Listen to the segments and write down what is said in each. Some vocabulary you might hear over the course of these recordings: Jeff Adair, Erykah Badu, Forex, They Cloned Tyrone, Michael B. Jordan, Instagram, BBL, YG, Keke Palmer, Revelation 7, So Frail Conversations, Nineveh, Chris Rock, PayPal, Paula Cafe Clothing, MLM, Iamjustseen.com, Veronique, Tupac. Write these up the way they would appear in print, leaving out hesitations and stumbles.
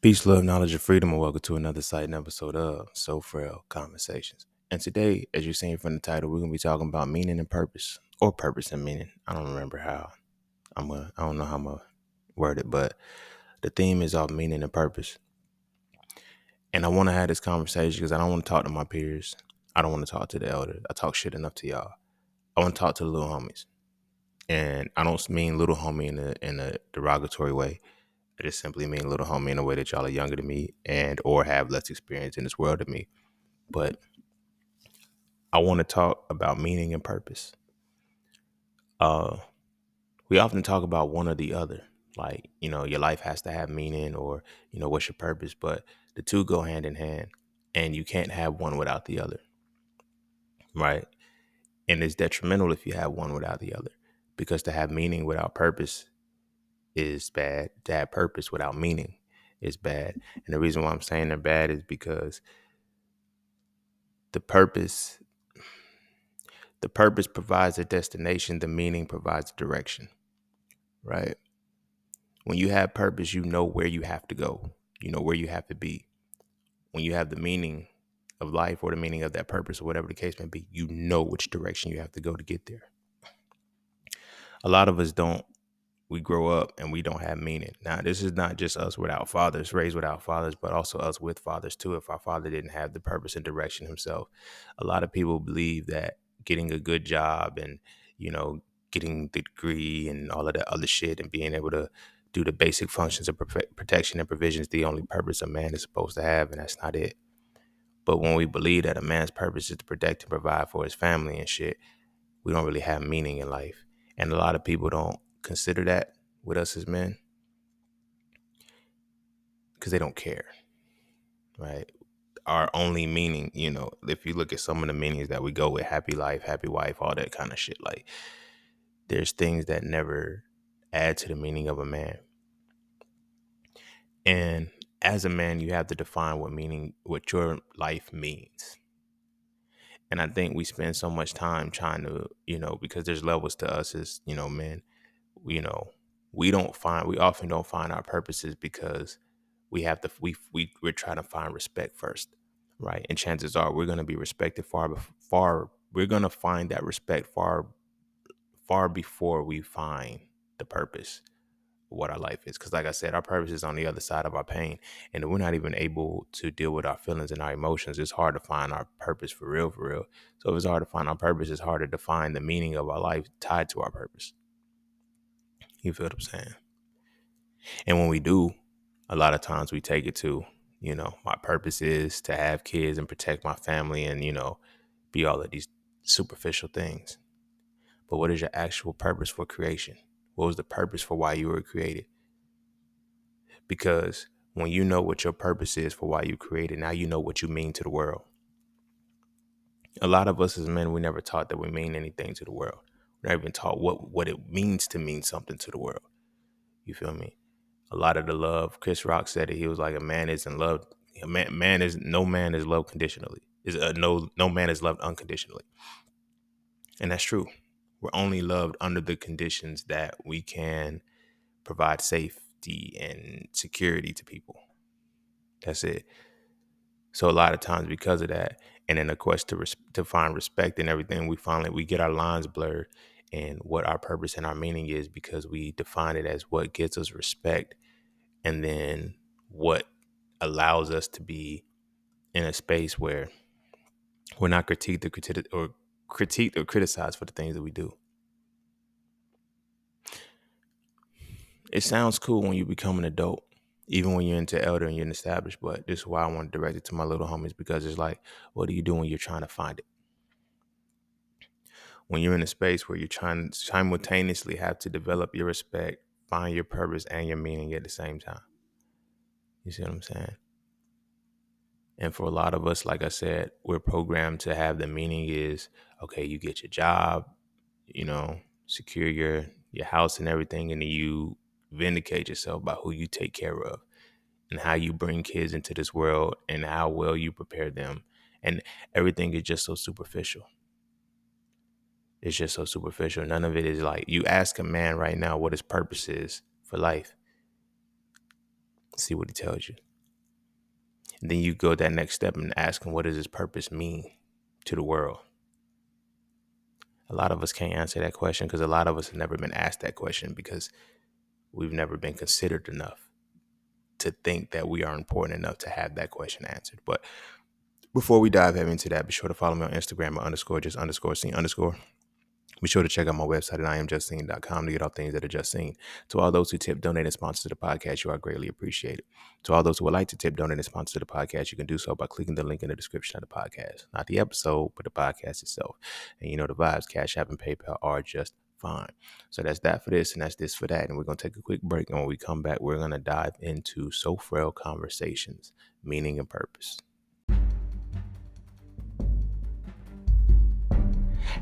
Peace, love, knowledge, and freedom, and welcome to another exciting episode of So Frail Conversations. And today, as you've seen from the title, we're going to be talking about meaning and purpose, or purpose and meaning. I don't know how I'm going to word it, but the theme is all meaning and purpose. And I want to have this conversation because I don't want to talk to my peers. I don't want to talk to the elders. I talk shit enough to y'all. I want to talk to the little homies. And I don't mean little homie in a derogatory way. I just simply mean little homie in a way that y'all are younger than me and or have less experience in this world than me. But I want to talk about meaning and purpose. We often talk about one or the other. Like, you know, your life has to have meaning or, you know, what's your purpose? But the two go hand in hand and you can't have one without the other. Right? And it's detrimental if you have one without the other, because to have meaning without purpose is bad. To have purpose without meaning is bad. And the reason why I'm saying they're bad is because the purpose provides a destination. The meaning provides a direction, right? When you have purpose, you know where you have to go. You know where you have to be. When you have the meaning of life or the meaning of that purpose or whatever the case may be, you know which direction you have to go to get there. A lot of us don't. We grow up and we don't have meaning. Now, this is not just us without fathers, raised without fathers, but also us with fathers too. If our father didn't have the purpose and direction himself, a lot of people believe that getting a good job and, you know, getting the degree and all of that other shit and being able to do the basic functions of protection and provision is the only purpose a man is supposed to have, and that's not it. But when we believe that a man's purpose is to protect and provide for his family and shit, we don't really have meaning in life. And a lot of people don't consider that with us as men because they don't care, right? Our only meaning, you know, if you look at some of the meanings that we go with, happy life, happy wife, all that kind of shit, like there's things that never add to the meaning of a man. And as a man, you have to define what your life means. And I think we spend so much time trying to, you know, because there's levels to us as, you know, men. You know, we often don't find our purposes because we're trying to find respect first, right? And chances are we're going to be respected far. We're going to find that respect far before we find the purpose of what our life is. Because like I said, our purpose is on the other side of our pain, and if we're not even able to deal with our feelings and our emotions, it's hard to find our purpose for real. So if it's hard to find our purpose, it's harder to find the meaning of our life tied to our purpose. You feel what I'm saying? And when we do, a lot of times we take it to, you know, my purpose is to have kids and protect my family and, you know, be all of these superficial things. But what is your actual purpose for creation? What was the purpose for why you were created? Because when you know what your purpose is for why you created, now you know what you mean to the world. A lot of us as men, we never taught that we mean anything to the world. Not even taught what it means to mean something to the world. You feel me? A lot of the love, Chris Rock said it. He was like, no man is loved unconditionally. And that's true. We're only loved under the conditions that we can provide safety and security to people. That's it. So a lot of times because of that, and in a quest to find respect and everything, we get our lines blurred and what our purpose and our meaning is, because we define it as what gets us respect and then what allows us to be in a space where we're not critiqued or criticized for the things that we do. It sounds cool when you become an adult, even when you're into elder and you're an established, but this is why I want to direct it to my little homies, because it's like, what do you do when you're trying to find it? When you're in a space where you're trying to simultaneously have to develop your respect, find your purpose and your meaning at the same time. You see what I'm saying? And for a lot of us, like I said, we're programmed to have the meaning is, okay, you get your job, you know, secure your house and everything, and then you vindicate yourself by who you take care of and how you bring kids into this world and how well you prepare them. And everything is just so superficial. It's just so superficial. None of it is like, you ask a man right now what his purpose is for life. See what he tells you. And then you go that next step and ask him, what does his purpose mean to the world? A lot of us can't answer that question because a lot of us have never been asked that question because we've never been considered enough to think that we are important enough to have that question answered. But before we dive heavy into that, be sure to follow me on Instagram at _just_scene_. Be sure to check out my website at Iamjustseen.com to get all things that are just seen. To all those who tip, donate, and sponsor to the podcast, you are greatly appreciated. To all those who would like to tip, donate, and sponsor to the podcast, you can do so by clicking the link in the description of the podcast. Not the episode, but the podcast itself. And you know the vibes, Cash App and PayPal are just fine. So that's that for this, and that's this for that. And we're going to take a quick break. And when we come back, we're going to dive into So Frail Conversations, meaning and purpose.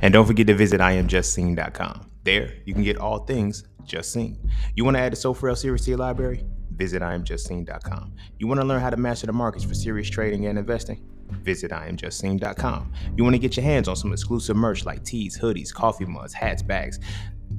And don't forget to visit Iamjustseen.com. There, you can get all things Just Seen. You want to add the So Frail series to your library? Visit Iamjustseen.com. You want to learn how to master the markets for serious trading and investing? Visit Iamjustseen.com. You want to get your hands on some exclusive merch like tees, hoodies, coffee mugs, hats, bags?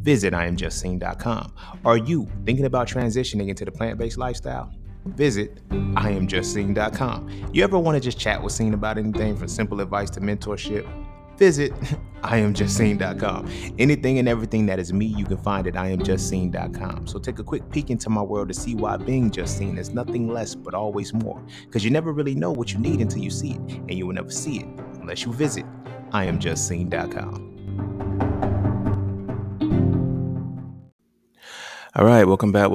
Visit Iamjustseen.com. Are you thinking about transitioning into the plant-based lifestyle? Visit Iamjustseen.com. You ever want to just chat with Seen about anything from simple advice to mentorship? Visit Iamjustseen.com. Anything and everything that is me, you can find at Iamjustseen.com. So take a quick peek into my world to see why being just seen is nothing less but always more. Because you never really know what you need until you see it, and you will never see it unless you visit Iamjustseen.com. All right, welcome back.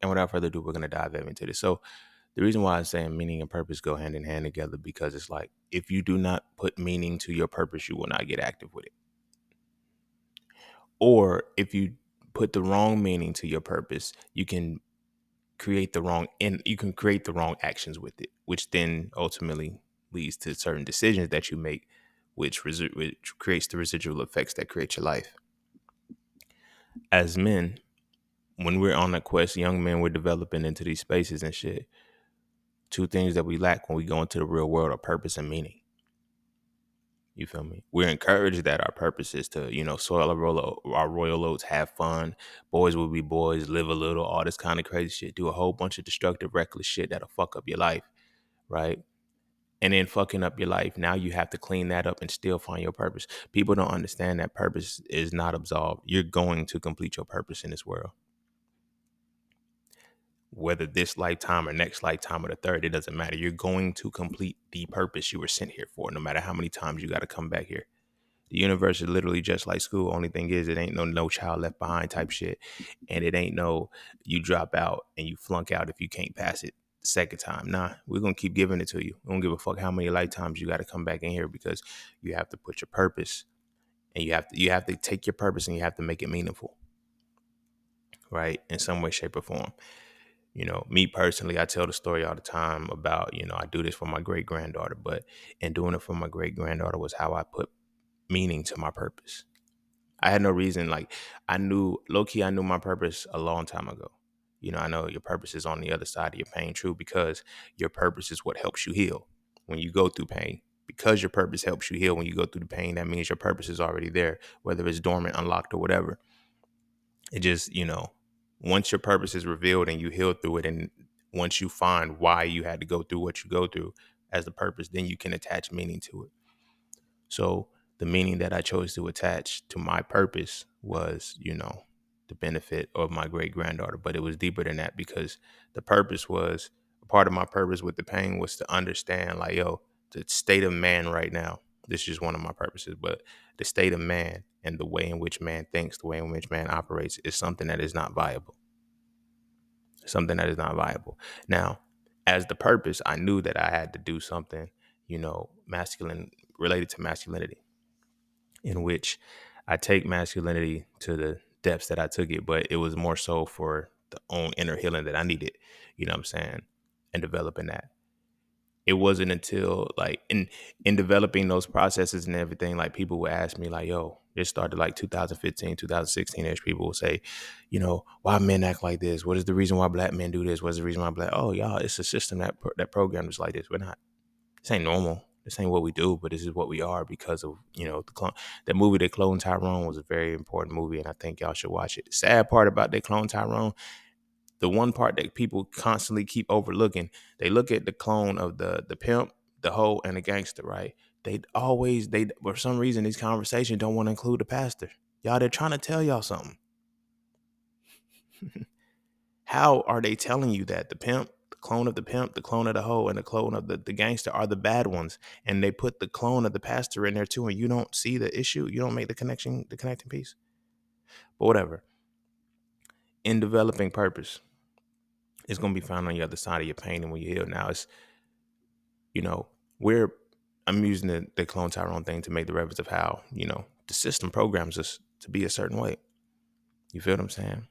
And without further ado, we're going to dive into this. So the reason why I'm saying meaning and purpose go hand in hand together, because it's like, if you do not put meaning to your purpose, you will not get active with it. Or if you put the wrong meaning to your purpose, you can create the wrong, and you can create the wrong actions with it, which then ultimately leads to certain decisions that you make, which creates the residual effects that create your life. As men, when we're on a quest, young men, we're developing into these spaces and shit. Two things that we lack when we go into the real world are purpose and meaning. You feel me? We're encouraged that our purpose is to, you know, soil our royal oats, have fun. Boys will be boys, live a little, all this kind of crazy shit. Do a whole bunch of destructive, reckless shit that'll fuck up your life, right? And then fucking up your life, now you have to clean that up and still find your purpose. People don't understand that purpose is not absolved. You're going to complete your purpose in this world. Whether this lifetime or next lifetime or the third, it doesn't matter. You're going to complete the purpose you were sent here for, no matter how many times you got to come back here. The universe is literally just like school. Only thing is, it ain't no child left behind type shit. And it ain't no you drop out and you flunk out if you can't pass it the second time. Nah, we're going to keep giving it to you. We don't give a fuck how many lifetimes you got to come back in here, because you have to put your purpose, and you have to take your purpose and you have to make it meaningful, right? In some way, shape or form. You know, me personally, I tell the story all the time about, you know, I do this for my great granddaughter, but in doing it for my great granddaughter was how I put meaning to my purpose. I had no reason. Like, I knew, low key, I knew my purpose a long time ago. You know, I know your purpose is on the other side of your pain. True, because your purpose is what helps you heal when you go through pain. Because your purpose helps you heal when you go through the pain, that means your purpose is already there, whether it's dormant, unlocked, or whatever. It just, you know, once your purpose is revealed and you heal through it, and once you find why you had to go through what you go through as the purpose, then you can attach meaning to it. So the meaning that I chose to attach to my purpose was, you know, the benefit of my great granddaughter. But it was deeper than that, because the purpose was, part of my purpose with the pain was to understand, like, yo, the state of man right now. This is one of my purposes, but the state of man and the way in which man thinks, the way in which man operates is something that is not viable. Something that is not viable. Now, as the purpose, I knew that I had to do something, you know, masculine, related to masculinity, in which I take masculinity to the depths that I took it, but it was more so for the own inner healing that I needed, you know what I'm saying, and developing that. It wasn't until, like, in developing those processes and everything, like, people would ask me, like, yo, this started like 2015, 2016-ish. People would say, you know, why men act like this? What is the reason why black men do this? What is the reason why black? Oh, y'all, it's a system that programmed us like this. We're not. This ain't normal. This ain't what we do, but this is what we are because of, you know, the movie They Cloned Tyrone was a very important movie, and I think y'all should watch it. The sad part about They Cloned Tyrone, the one part that people constantly keep overlooking. They look at the clone of the pimp, the hoe, and the gangster, right? They for some reason, these conversations don't want to include the pastor. Y'all, they're trying to tell y'all something. How are they telling you that the pimp, the clone of the pimp, the clone of the hoe, and the clone of the gangster are the bad ones, and they put the clone of the pastor in there too, and you don't see the issue? You don't make the connection, the connecting piece? But whatever. In developing purpose, it's going to be found on the other side of your pain and when you heal. Now it's, you know, I'm using the Clone Tyrone thing to make the reference of how, you know, the system programs us to be a certain way. You feel what I'm saying?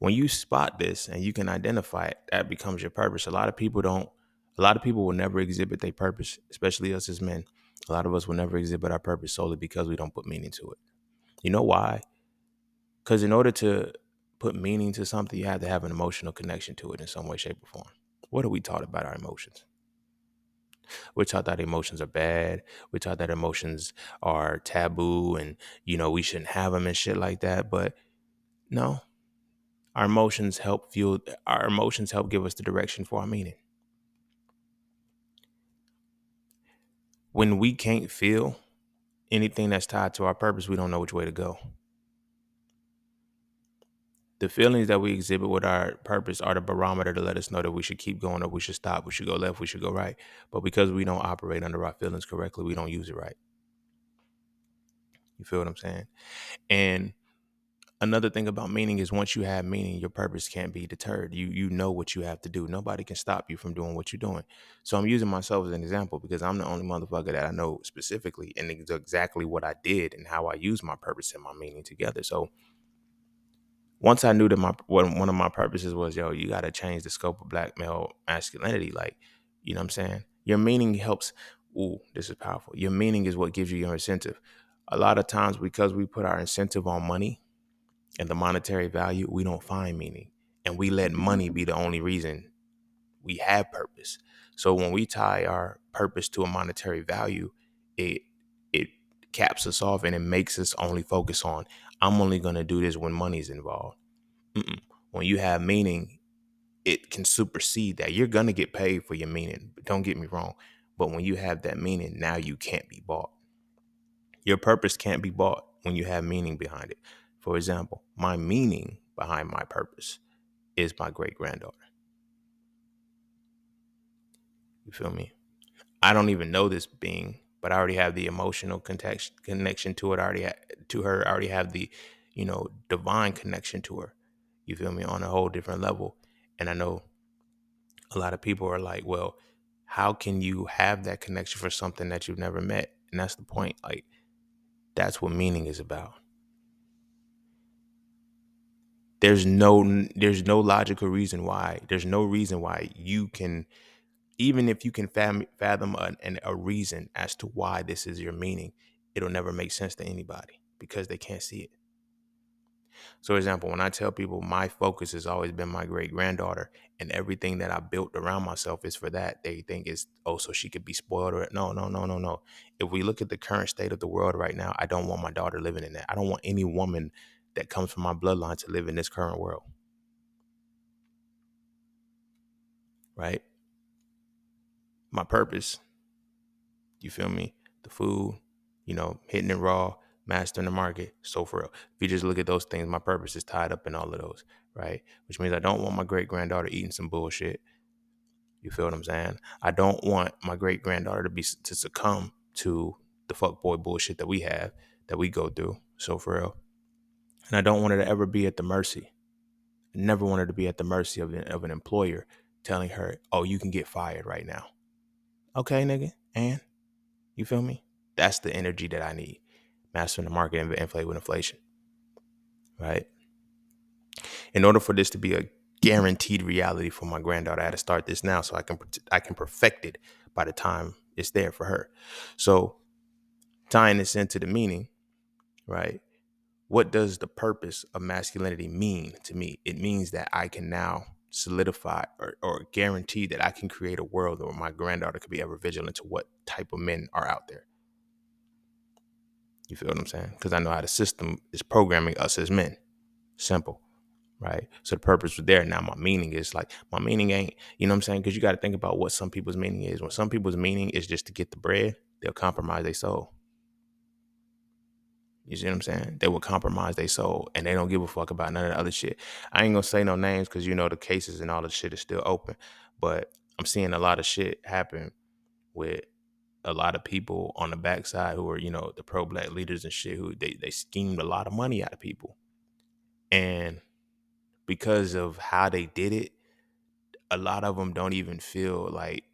When you spot this and you can identify it, that becomes your purpose. A lot of people will never exhibit their purpose, especially us as men. A lot of us will never exhibit our purpose solely because we don't put meaning to it. You know why? Because in order to put meaning to something, you have to have an emotional connection to it in some way, shape, or form. What are we taught about our emotions? We're taught that emotions are bad. We're taught that emotions are taboo and, you know, we shouldn't have them and shit like that. But no, our emotions help give us the direction for our meaning. When we can't feel anything that's tied to our purpose, we don't know which way to go. The feelings that we exhibit with our purpose are the barometer to let us know that we should keep going or we should stop, we should go left, we should go right. But because we don't operate under our feelings correctly, we don't use it right. You feel what I'm saying? And another thing about meaning is once you have meaning, your purpose can't be deterred. You know what you have to do. Nobody can stop you from doing what you're doing. So I'm using myself as an example because I'm the only motherfucker that I know specifically and exactly what I did and how I used my purpose and my meaning together. So once I knew that one of my purposes was, yo, you got to change the scope of black male masculinity. Like, you know what I'm saying? Your meaning helps. Ooh, this is powerful. Your meaning is what gives you your incentive. A lot of times because we put our incentive on money and the monetary value, we don't find meaning. And we let money be the only reason we have purpose. So when we tie our purpose to a monetary value, it caps us off and it makes us only focus on, I'm only going to do this when money's involved. When you have meaning, it can supersede that. You're going to get paid for your meaning. Don't get me wrong. But when you have that meaning, now you can't be bought. Your purpose can't be bought when you have meaning behind it. For example, my meaning behind my purpose is my great-granddaughter. You feel me? I don't even know this being, but I already have the emotional connection to it. I already have the, you know, divine connection to her. You feel me? On a whole different level. And I know a lot of people are like, well, how can you have that connection for something that you've never met? And that's the point. Like, that's what meaning is about. There's no logical reason why. There's no reason why you can. Even if you can fathom a reason as to why this is your meaning, it'll never make sense to anybody because they can't see it. So, for example, when I tell people my focus has always been my great-granddaughter and everything that I built around myself is for that, they think it's, oh, so she could be spoiled. Or No. If we look at the current state of the world right now, I don't want my daughter living in that. I don't want any woman that comes from my bloodline to live in this current world. Right? My purpose, you feel me? The food, you know, hitting it raw, mastering the market, so for real. If you just look at those things, my purpose is tied up in all of those, right? Which means I don't want my great-granddaughter eating some bullshit. You feel what I'm saying? I don't want my great-granddaughter to succumb to the fuckboy bullshit that we have, that we go through, so for real. And I don't want her to ever be at the mercy. I never want her to be at the mercy of an employer telling her, oh, you can get fired right now. Okay, nigga, and you feel me? That's the energy that I need. Mastering the market and inflate with inflation, right? In order for this to be a guaranteed reality for my granddaughter, I had to start this now so I can perfect it by the time it's there for her. So tying this into the meaning, right? What does the purpose of masculinity mean to me? It means that I can now solidify or guarantee that I can create a world where my granddaughter could be ever vigilant to what type of men are out there. You feel what I'm saying? Because I know how the system is programming us as men. Simple. Right. So the purpose was there. Now my meaning is like, my meaning ain't, you know what I'm saying? Because you got to think about what some people's meaning is. When some people's meaning is just to get the bread, they'll compromise their soul. You see what I'm saying? They will compromise their soul, and they don't give a fuck about none of the other shit. I ain't gonna say no names because, you know, the cases and all the shit is still open, but I'm seeing a lot of shit happen with a lot of people on the backside who are, you know, the pro-black leaders and shit, who they schemed a lot of money out of people. And because of how they did it, a lot of them don't even feel like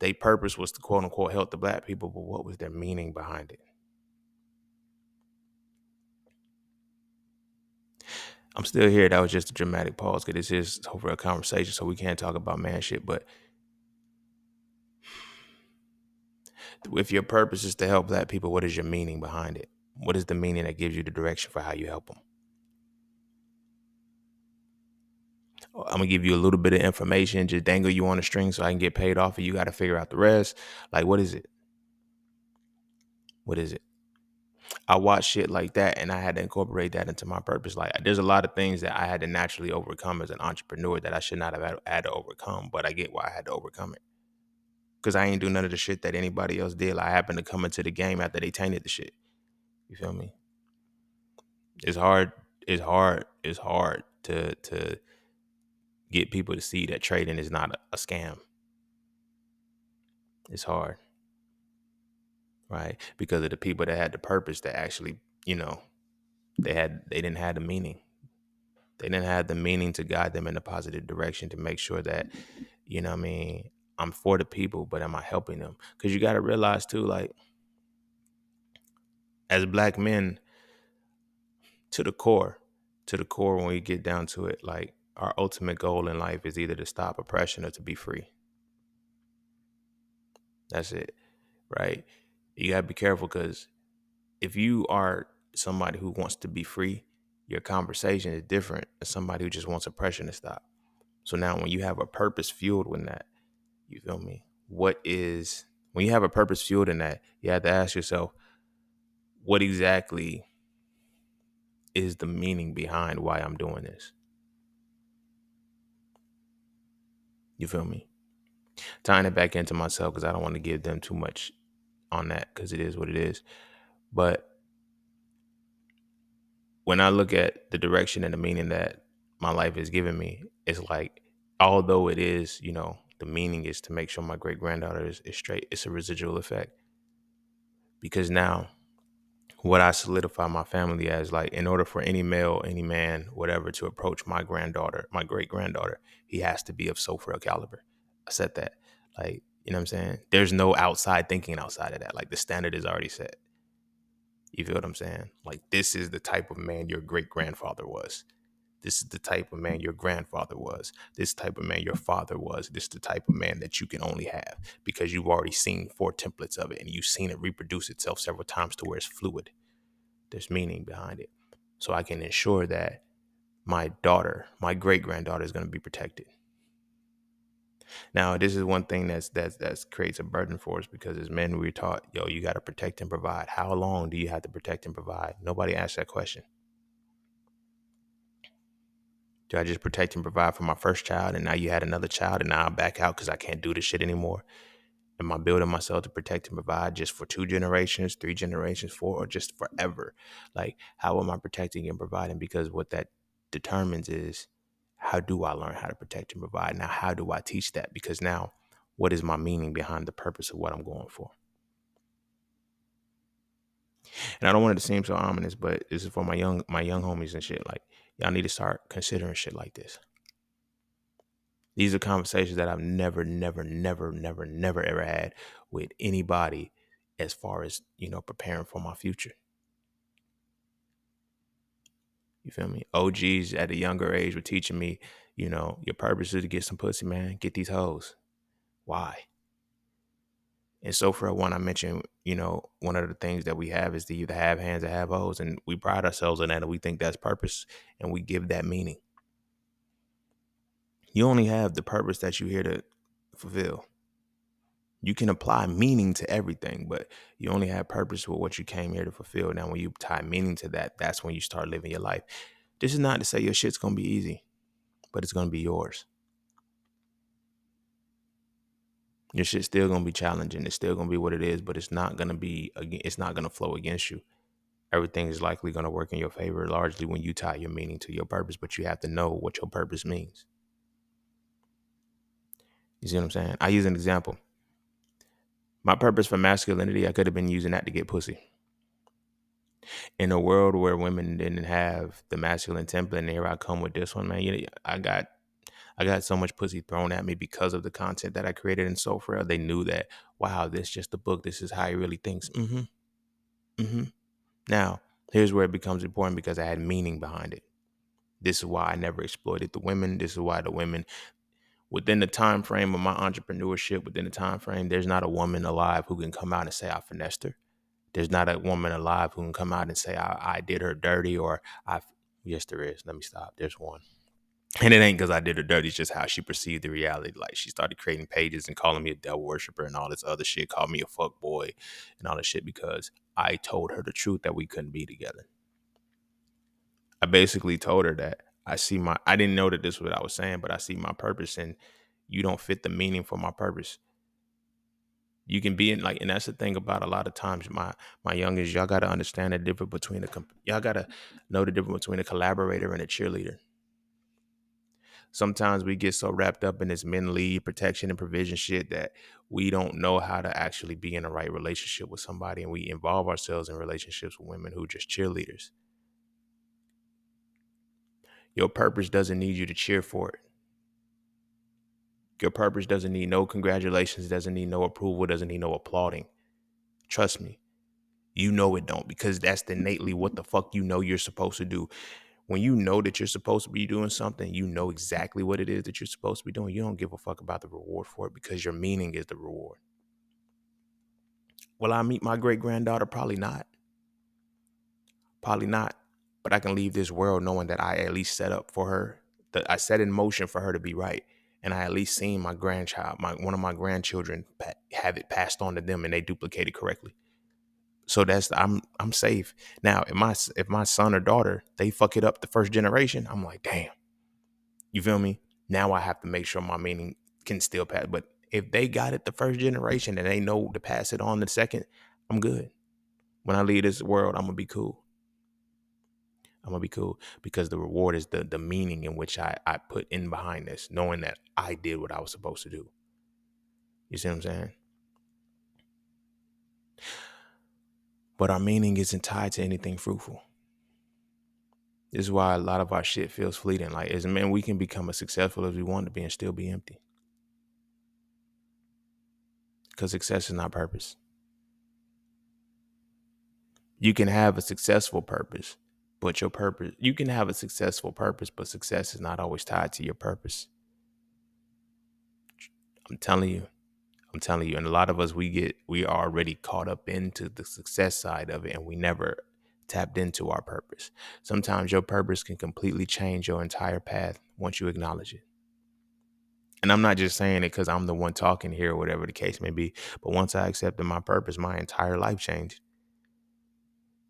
their purpose was to, quote unquote, help the black people. But what was their meaning behind it? I'm still here. That was just a dramatic pause because this is over a conversation, so we can't talk about man shit. But if your purpose is to help black people, what is your meaning behind it? What is the meaning that gives you the direction for how you help them? I'm gonna give you a little bit of information, just dangle you on a string so I can get paid off, and you got to figure out the rest. Like, what is it? What is it? I watched shit like that, and I had to incorporate that into my purpose. Like, there's a lot of things that I had to naturally overcome as an entrepreneur that I should not have had to overcome, but I get why I had to overcome it. Because I ain't do none of the shit that anybody else did. Like, I happened to come into the game after they tainted the shit. You feel me? It's hard to get people to see that trading is not a scam. It's hard. Right? Because of the people that had the purpose that actually, you know, they didn't have the meaning. They didn't have the meaning to guide them in a positive direction to make sure that, you know what I mean, I'm for the people, but am I helping them? Because you got to realize too, like, as black men, to the core, when we get down to it, like, our ultimate goal in life is either to stop oppression or to be free. That's it, right? You got to be careful, because if you are somebody who wants to be free, your conversation is different than somebody who just wants oppression to stop. So now when you have a purpose fueled in that, you feel me? When you have a purpose fueled in that, you have to ask yourself, what exactly is the meaning behind why I'm doing this? You feel me? Tying it back into myself, because I don't want to give them too much on that, because it is what it is. But when I look at the direction and the meaning that my life is giving me, it's like, although it is, you know, the meaning is to make sure my great granddaughter is straight, it's a residual effect. Because now what I solidify my family as, like, in order for any male, any man, whatever, to approach my granddaughter, my great granddaughter, he has to be of So Frail caliber. I said that, like, you know what I'm saying? There's no outside thinking outside of that. Like, the standard is already set. You feel what I'm saying? Like, this is the type of man your great grandfather was. This is the type of man your grandfather was. This type of man your father was. This is the type of man that you can only have, because you've already seen 4 templates of it, and you've seen it reproduce itself several times to where it's fluid. There's meaning behind it. So I can ensure that my daughter, my great-granddaughter, is going to be protected. Now, this is one thing that creates a burden for us, because as men, we're taught, yo, you got to protect and provide. How long do you have to protect and provide? Nobody asked that question. Do I just protect and provide for my first child, and now you had another child, and now I'm back out because I can't do this shit anymore? Am I building myself to protect and provide just for 2 generations, 3 generations, 4, or just forever? Like, how am I protecting and providing? Because what that determines is, how do I learn how to protect and provide? Now, how do I teach that? Because now, what is my meaning behind the purpose of what I'm going for? And I don't want it to seem so ominous, but this is for my young homies and shit. Like, y'all need to start considering shit like this. These are conversations that I've never ever had with anybody, as far as, you know, preparing for my future. You feel me? OGs at a younger age were teaching me, you know, your purpose is to get some pussy, man. Get these hoes. Why? And so for one, I mentioned, you know, one of the things that we have is to either have hands or have hoes. And we pride ourselves on that, and we think that's purpose, and we give that meaning. You only have the purpose that you're here to fulfill. You can apply meaning to everything, but you only have purpose with what you came here to fulfill. Now, when you tie meaning to that, that's when you start living your life. This is not to say your shit's going to be easy, but it's going to be yours. Your shit's still going to be challenging. It's still going to be what it is, but it's not going to flow against you. Everything is likely going to work in your favor, largely when you tie your meaning to your purpose, but you have to know what your purpose means. You see what I'm saying? I use an example. My purpose for masculinity, I could have been using that to get pussy. In a world where women didn't have the masculine template, and here I come with this one, man. You know, I got so much pussy thrown at me because of the content that I created in So Frail. They knew that, wow, this is just the book. This is how he really thinks. Now, here's where it becomes important, because I had meaning behind it. This is why I never exploited the women. This is why the women, within the time frame of my entrepreneurship, within the time frame, there's not a woman alive who can come out and say I finessed her. There's not a woman alive who can come out and say I did her dirty, or I. Yes, there is. Let me stop. There's one. And it ain't because I did her dirty. It's just how she perceived the reality. Like, she started creating pages and calling me a devil worshiper and all this other shit, called me a fuck boy and all this shit, because I told her the truth that we couldn't be together. I basically told her that I didn't know that this was what I was saying, but I see my purpose, and you don't fit the meaning for my purpose. You can be in, like, and that's the thing about a lot of times, my youngest, y'all got to understand the difference between y'all got to know the difference between a collaborator and a cheerleader. Sometimes we get so wrapped up in this men lead, protection and provision shit that we don't know how to actually be in the right relationship with somebody. And we involve ourselves in relationships with women who are just cheerleaders. Your purpose doesn't need you to cheer for it. Your purpose doesn't need no congratulations, doesn't need no approval, doesn't need no applauding. Trust me, you know it don't, because that's innately what the fuck you know you're supposed to do. When you know that you're supposed to be doing something, you know exactly what it is that you're supposed to be doing. You don't give a fuck about the reward for it, because your meaning is the reward. Will I meet my great-granddaughter? Probably not. Probably not. But I can leave this world knowing that I at least set up for her, that I set in motion for her to be right. And I at least seen my grandchild, one of my grandchildren, have it passed on to them, and they duplicate it correctly. So I'm safe. Now, if my son or daughter, they fuck it up the first generation, I'm like, damn, you feel me? Now I have to make sure my meaning can still pass. But if they got it the first generation and they know to pass it on the second, I'm good. When I leave this world, I'm gonna be cool. I'm gonna be cool, because the reward is the meaning in which I put in behind this, knowing that I did what I was supposed to do. You see what I'm saying? But our meaning isn't tied to anything fruitful. This is why a lot of our shit feels fleeting. Like, as men, we can become as successful as we want to be and still be empty, because success is not purpose. You can have a successful purpose, but your purpose, you can have a successful purpose, but success is not always tied to your purpose. I'm telling you, and a lot of us, we are already caught up into the success side of it, and we never tapped into our purpose. Sometimes your purpose can completely change your entire path once you acknowledge it. And I'm not just saying it because I'm the one talking here or whatever the case may be, but once I accepted my purpose, my entire life changed.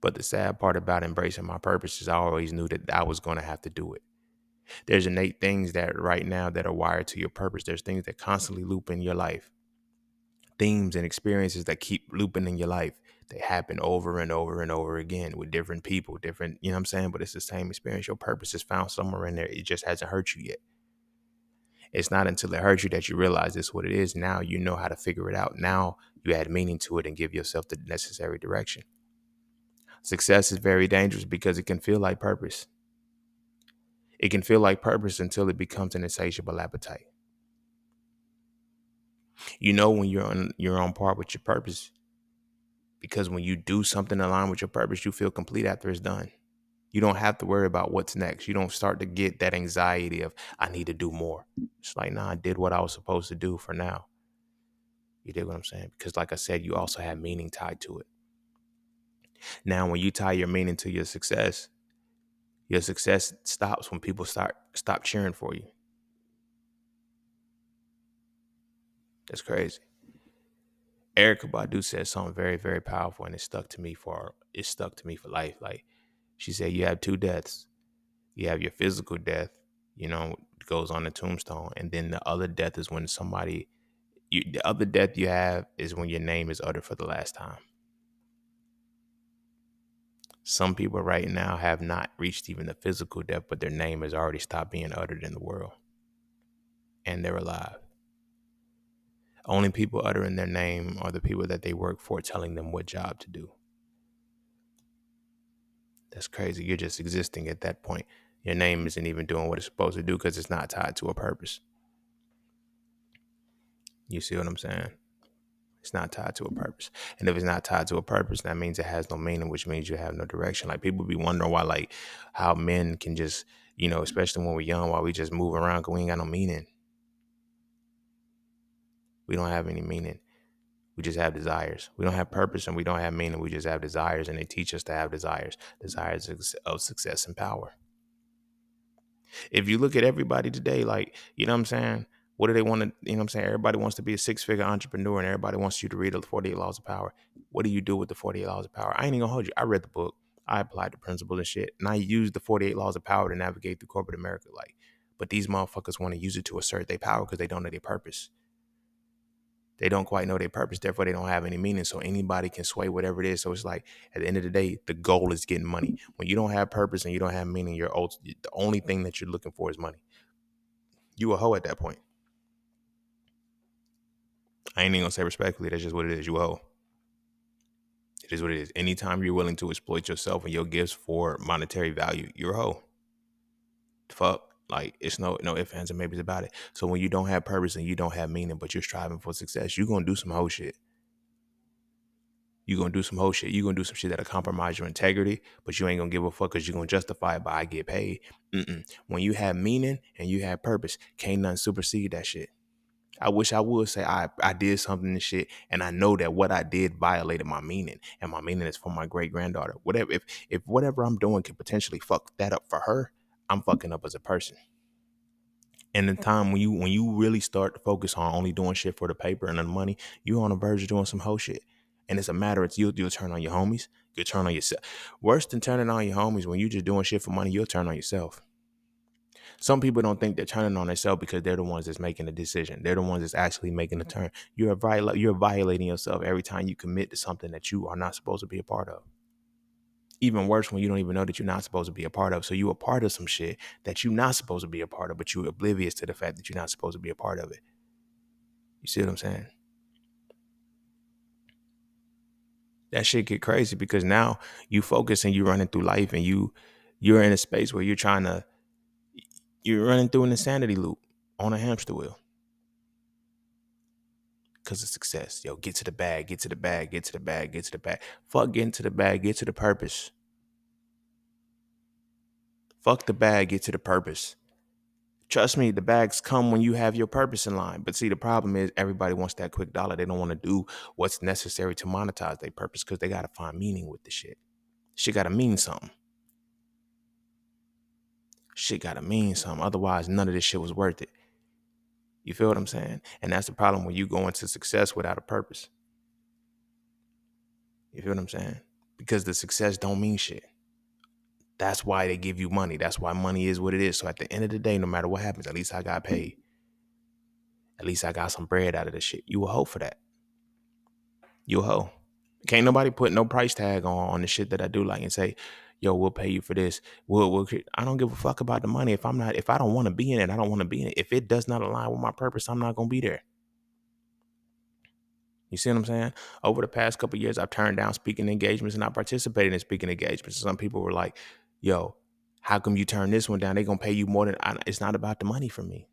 But the sad part about embracing my purpose is I always knew that I was going to have to do it. There's innate things that right now that are wired to your purpose. There's things that constantly loop in your life. Themes and experiences that keep looping in your life. They happen over and over and over again with different people, different, you know what I'm saying? But it's the same experience. Your purpose is found somewhere in there. It just hasn't hurt you yet. It's not until it hurts you that you realize this is what it is. Now you know how to figure it out. Now you add meaning to it and give yourself the necessary direction. Success is very dangerous because it can feel like purpose. It can feel like purpose until it becomes an insatiable appetite. You know when you're on par with your purpose, because when you do something aligned with your purpose, you feel complete after it's done. You don't have to worry about what's next. You don't start to get that anxiety of, I need to do more. It's like, nah, I did what I was supposed to do for now. You dig what I'm saying? Because like I said, you also have meaning tied to it. Now, when you tie your meaning to your success stops when people stop cheering for you. That's crazy. Erykah Badu said something very, very powerful, and it stuck to me for life. Like, she said, you have two deaths. You have your physical death, you know, goes on the tombstone. And then the other death is when somebody, the other death you have is when your name is uttered for the last time. Some people right now have not reached even the physical death, but their name has already stopped being uttered in the world. And they're alive. Only people uttering their name are the people that they work for, telling them what job to do. That's crazy. You're just existing at that point. Your name isn't even doing what it's supposed to do because it's not tied to a purpose. You see what I'm saying? It's not tied to a purpose. And if it's not tied to a purpose, that means it has no meaning, which means you have no direction. Like, people be wondering why, like, how men can just, you know, especially when we're young, why we just move around because we ain't got no meaning. We don't have any meaning. We just have desires. We don't have purpose and we don't have meaning. We just have desires, and they teach us to have desires. Desires of success and power. If you look at everybody today, like, you know what I'm saying? What do they want to, you know what I'm saying? Everybody wants to be a six-figure entrepreneur, and everybody wants you to read the 48 Laws of Power. What do you do with the 48 Laws of Power? I ain't even gonna hold you. I read the book. I applied the principles and shit, and I used the 48 Laws of Power to navigate through corporate America. Like, but these motherfuckers want to use it to assert their power because they don't know their purpose. They don't quite know their purpose. Therefore, they don't have any meaning. So anybody can sway whatever it is. So it's like, at the end of the day, the goal is getting money. When you don't have purpose and you don't have meaning, you're old, the only thing that you're looking for is money. You a hoe at that point. I ain't even going to say respectfully. That's just what it is. You a hoe. It is what it is. Anytime you're willing to exploit yourself and your gifts for monetary value, you're a hoe. Fuck. Like, it's no ifs, ands, and maybes about it. So when you don't have purpose and you don't have meaning, but you're striving for success, you're going to do some hoe shit. You're going to do some hoe shit. You're going to do some shit that'll compromise your integrity, but you ain't going to give a fuck because you're going to justify it by I get paid. When you have meaning and you have purpose, can't nothing supersede that shit. I wish I would say I did something and shit, and I know that what I did violated my meaning, and my meaning is for my great-granddaughter. Whatever, if whatever I'm doing can potentially fuck that up for her, I'm fucking up as a person. And the time when you really start to focus on only doing shit for the paper and the money, you're on the verge of doing some hoe shit. And it's a matter, it's you'll turn on your homies, you'll turn on yourself. Worse than turning on your homies, when you're just doing shit for money, you'll turn on yourself. Some people don't think they're turning on themselves because they're the ones that's making the decision. They're the ones that's actually making the turn. You're violating yourself every time you commit to something that you are not supposed to be a part of. Even worse, when you don't even know that you're not supposed to be a part of. So you're a part of some shit that you're not supposed to be a part of, but you're oblivious to the fact that you're not supposed to be a part of it. You see what I'm saying? That shit get crazy because now you focus and you're running through life and you're in a space where you're running through an insanity loop on a hamster wheel. Because of success. Yo, get to the bag, get to the bag, get to the bag, get to the bag. Fuck getting to the bag, get to the purpose. Fuck the bag, get to the purpose. Trust me, the bags come when you have your purpose in line. But see, the problem is everybody wants that quick dollar. They don't want to do what's necessary to monetize their purpose because they got to find meaning with the shit. Shit got to mean something. Shit got to mean something. Otherwise, none of this shit was worth it. You feel what I'm saying? And that's the problem when you go into success without a purpose. You feel what I'm saying? Because the success don't mean shit. That's why they give you money. That's why money is what it is. So at the end of the day, no matter what happens, at least I got paid. At least I got some bread out of this shit. You a hoe for that. You a hoe. Can't nobody put no price tag on the shit that I do like and say, yo, we'll pay you for this. I don't give a fuck about the money. If I don't want to be in it, I don't want to be in it. If it does not align with my purpose, I'm not going to be there. You see what I'm saying? Over the past couple of years, I've turned down speaking engagements and I participated in speaking engagements. Some people were like, yo, how come you turn this one down? They're going to pay you more than it's not about the money for me.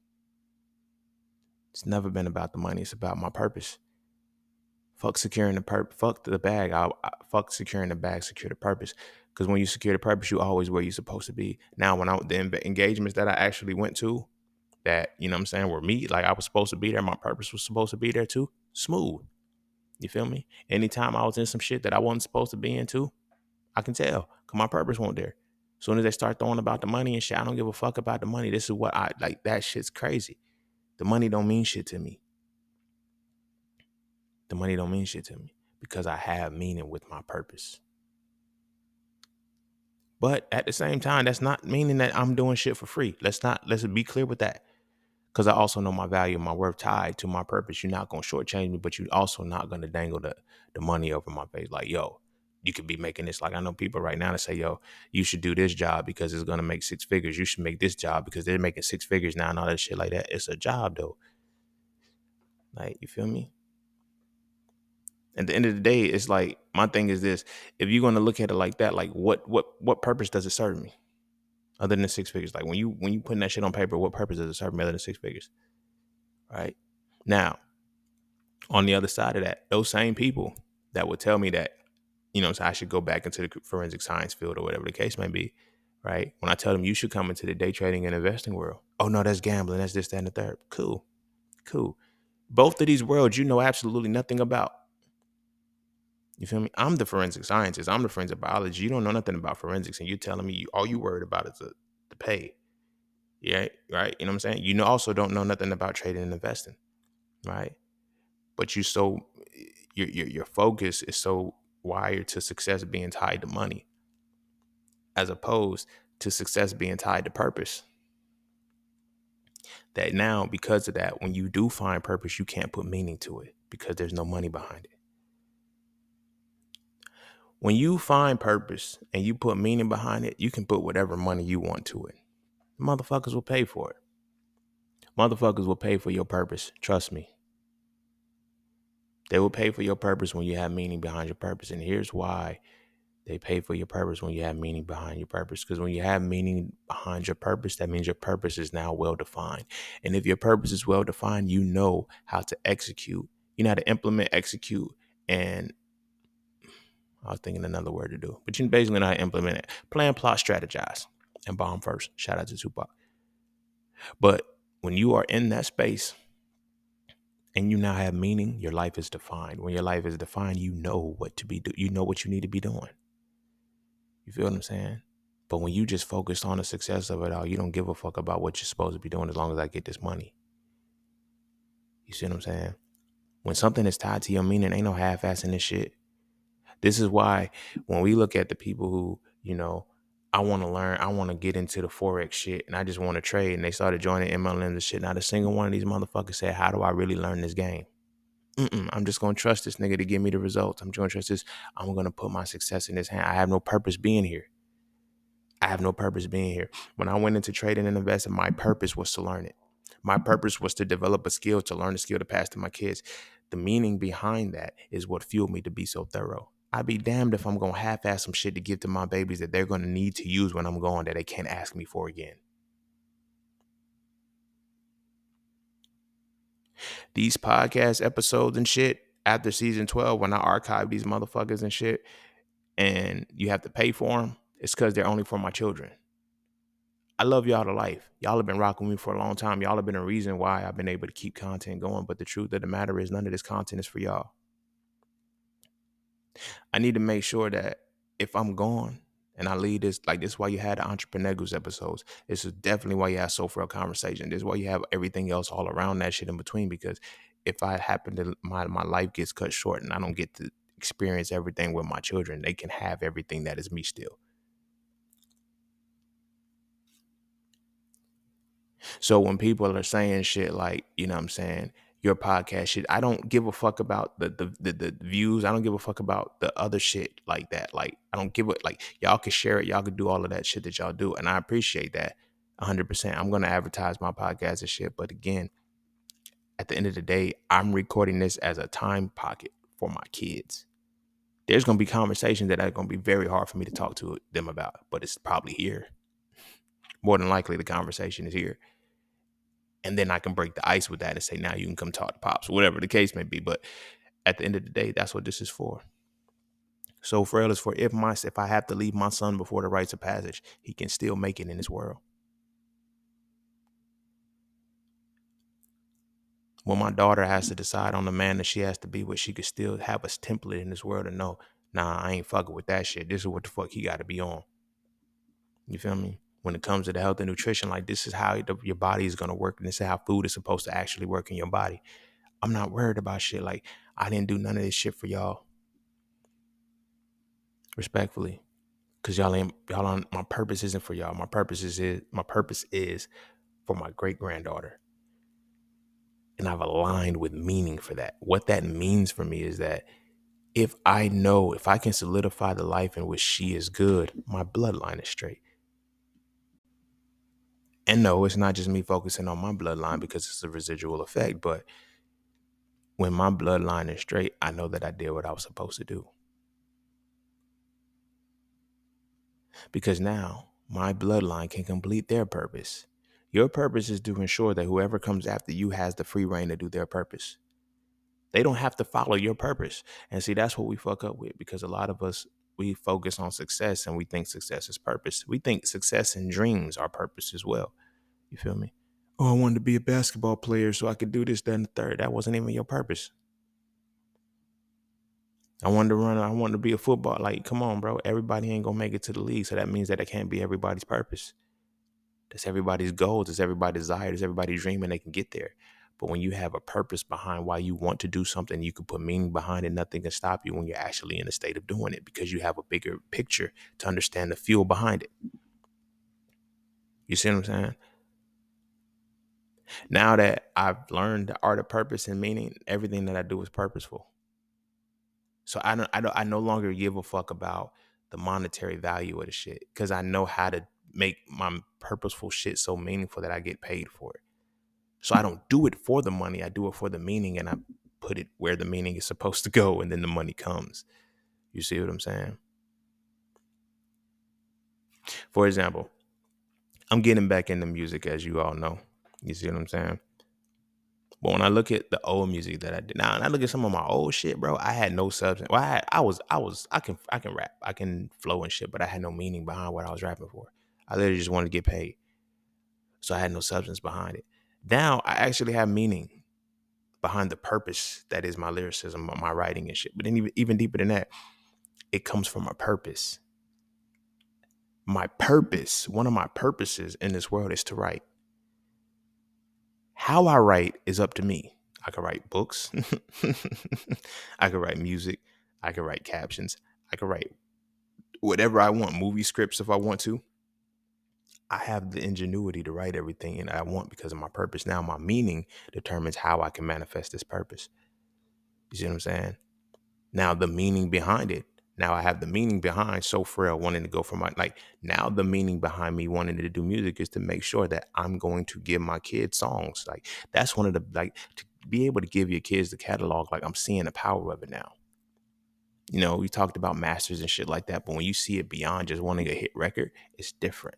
It's never been about the money. It's about my purpose. Fuck securing the purpose. Fuck the bag. Fuck securing the bag. Secure the purpose. Because when you secure the purpose, you always where you're supposed to be. Now, when the engagements that I actually went to, that, you know what I'm saying, were me, like I was supposed to be there. My purpose was supposed to be there too. Smooth. You feel me? Anytime I was in some shit that I wasn't supposed to be into, I can tell. Because my purpose wasn't there. As soon as they start throwing about the money and shit, I don't give a fuck about the money. This is what I, like, that shit's crazy. The money don't mean shit to me. The money don't mean shit to me because I have meaning with my purpose. But at the same time, that's not meaning that I'm doing shit for free. Let's be clear with that. Because I also know my value and my worth tied to my purpose. You're not going to shortchange me, but you're also not going to dangle the money over my face. Like, yo, you could be making this. Like, I know people right now that say, yo, you should do this job because it's going to make six figures. You should make this job because they're making six figures now and all that shit like that. It's a job, though. Like, you feel me? At the end of the day, it's like, my thing is this. If you're going to look at it like that, like, what purpose does it serve me? Other than 6 figures, like when you putting that shit on paper, what purpose does it serve me other than 6 figures? All right. Now, on the other side of that, those same people that would tell me that, you know, so I should go back into the forensic science field or whatever the case may be, right? When I tell them you should come into the day trading and investing world, oh no, that's gambling, that's this, that, and the third. Cool. Both of these worlds you know absolutely nothing about. You feel me? I'm the forensic scientist. I'm the forensic biologist. You don't know nothing about forensics, and you're telling me all you worried about is the pay. Yeah, right? You know what I'm saying? You also don't know nothing about trading and investing, right? But your focus is so wired to success being tied to money as opposed to success being tied to purpose. That now, because of that, when you do find purpose, you can't put meaning to it because there's no money behind it. When you find purpose and you put meaning behind it, you can put whatever money you want to it. Motherfuckers will pay for it. Motherfuckers will pay for your purpose. Trust me. They will pay for your purpose when you have meaning behind your purpose. And here's why they pay for your purpose when you have meaning behind your purpose. Because when you have meaning behind your purpose, that means your purpose is now well-defined. And if your purpose is well-defined, you know how to execute. You know how to implement, execute, and I was thinking another word to do, but you basically know how to implement it. Plan, plot, strategize, and bomb first. Shout out to Tupac. But when you are in that space and you now have meaning, your life is defined. When your life is defined, you know what to be doing. You know what you need to be doing. You feel what I'm saying? But when you just focus on the success of it all, you don't give a fuck about what you're supposed to be doing as long as I get this money. You see what I'm saying? When something is tied to your meaning, ain't no half-assing this shit. This is why when we look at the people who, you know, I want to learn, I want to get into the Forex shit and I just want to trade. And they started joining MLM and shit. Not a single one of these motherfuckers said, how do I really learn this game? I'm just going to trust this nigga to give me the results. I'm going to trust this. I'm going to put my success in his hand. I have no purpose being here. I have no purpose being here. When I went into trading and investing, my purpose was to learn it. My purpose was to develop a skill, to learn a skill to pass to my kids. The meaning behind that is what fueled me to be so thorough. I'd be damned if I'm going to half-ass some shit to give to my babies that they're going to need to use when I'm gone that they can't ask me for again. These podcast episodes and shit, after season 12, when I archive these motherfuckers and shit, and you have to pay for them, it's because they're only for my children. I love y'all to life. Y'all have been rocking with me for a long time. Y'all have been a reason why I've been able to keep content going, but the truth of the matter is none of this content is for y'all. I need to make sure that if I'm gone and I leave this, like this is why you had the Entrepreneurs episodes. This is definitely why you have So Frail Conversations. This is why you have everything else all around that shit in between, because if I happen to, my life gets cut short and I don't get to experience everything with my children, they can have everything that is me still. So when people are saying shit like, you know what I'm saying, your podcast shit, I don't give a fuck about the views. I don't give a fuck about the other shit like that. Like, I don't give a, like, y'all can share it. Y'all can do all of that shit that y'all do. And I appreciate that 100%. I'm going to advertise my podcast and shit. But again, at the end of the day, I'm recording this as a time pocket for my kids. There's going to be conversations that are going to be very hard for me to talk to them about, but it's probably here. More than likely, the conversation is here. And then I can break the ice with that and say, now you can come talk to Pops, whatever the case may be. But at the end of the day, that's what this is for. So Frail is for if I have to leave my son before the rites of passage, he can still make it in this world. When my daughter has to decide on the man that she has to be with, she could still have a template in this world and know, nah, I ain't fucking with that shit. This is what the fuck he got to be on. You feel me? When it comes to the health and nutrition, like this is how your body is going to work. And this is how food is supposed to actually work in your body. I'm not worried about shit. Like, I didn't do none of this shit for y'all. Respectfully. Cause my purpose isn't for y'all. My purpose is for my great granddaughter. And I've aligned with meaning for that. What that means for me is that if I can solidify the life in which she is good, my bloodline is straight. And no, it's not just me focusing on my bloodline because it's a residual effect, but when my bloodline is straight, I know that I did what I was supposed to do. Because now my bloodline can complete their purpose. Your purpose is to ensure that whoever comes after you has the free reign to do their purpose. They don't have to follow your purpose. And see, that's what we fuck up with, because a lot of us, we focus on success and we think success is purpose. We think success and dreams are purpose as well. You feel me? Oh, I wanted to be a basketball player so I could do this, that, and the third. That wasn't even your purpose. I wanted to be a football. Like, come on, bro. Everybody ain't going to make it to the league. So that means that it can't be everybody's purpose. That's everybody's goals. It's everybody's desire. It's everybody's dream, and they can get there. But when you have a purpose behind why you want to do something, you can put meaning behind it. Nothing can stop you when you're actually in a state of doing it, because you have a bigger picture to understand the fuel behind it. You see what I'm saying? Now that I've learned the art of purpose and meaning, everything that I do is purposeful. So I no longer give a fuck about the monetary value of the shit, because I know how to make my purposeful shit so meaningful that I get paid for it. So I don't do it for the money. I do it for the meaning, and I put it where the meaning is supposed to go, and then the money comes. You see what I'm saying? For example, I'm getting back into music, as you all know. You see what I'm saying? But when I look at the old music that I did now, and I look at some of my old shit, bro, I had no substance. Well, I can rap, I can flow and shit, but I had no meaning behind what I was rapping for. I literally just wanted to get paid, so I had no substance behind it. Now I actually have meaning behind the purpose that is my lyricism, my writing and shit. But then even deeper than that, it comes from a purpose. My purpose, one of my purposes in this world, is to write. How I write is up to me. I can write books. I can write music. I can write captions. I can write whatever I want, movie scripts if I want to. I have the ingenuity to write everything and I want because of my purpose. Now my meaning determines how I can manifest this purpose. You see what I'm saying? Now the meaning behind it. Now I have the meaning behind So Frail wanting to go for my, like, now the meaning behind me wanting to do music is to make sure that I'm going to give my kids songs. Like, that's one of the, like, to be able to give your kids the catalog, like, I'm seeing the power of it now. You know, we talked about masters and shit like that, but when you see it beyond just wanting a hit record, it's different.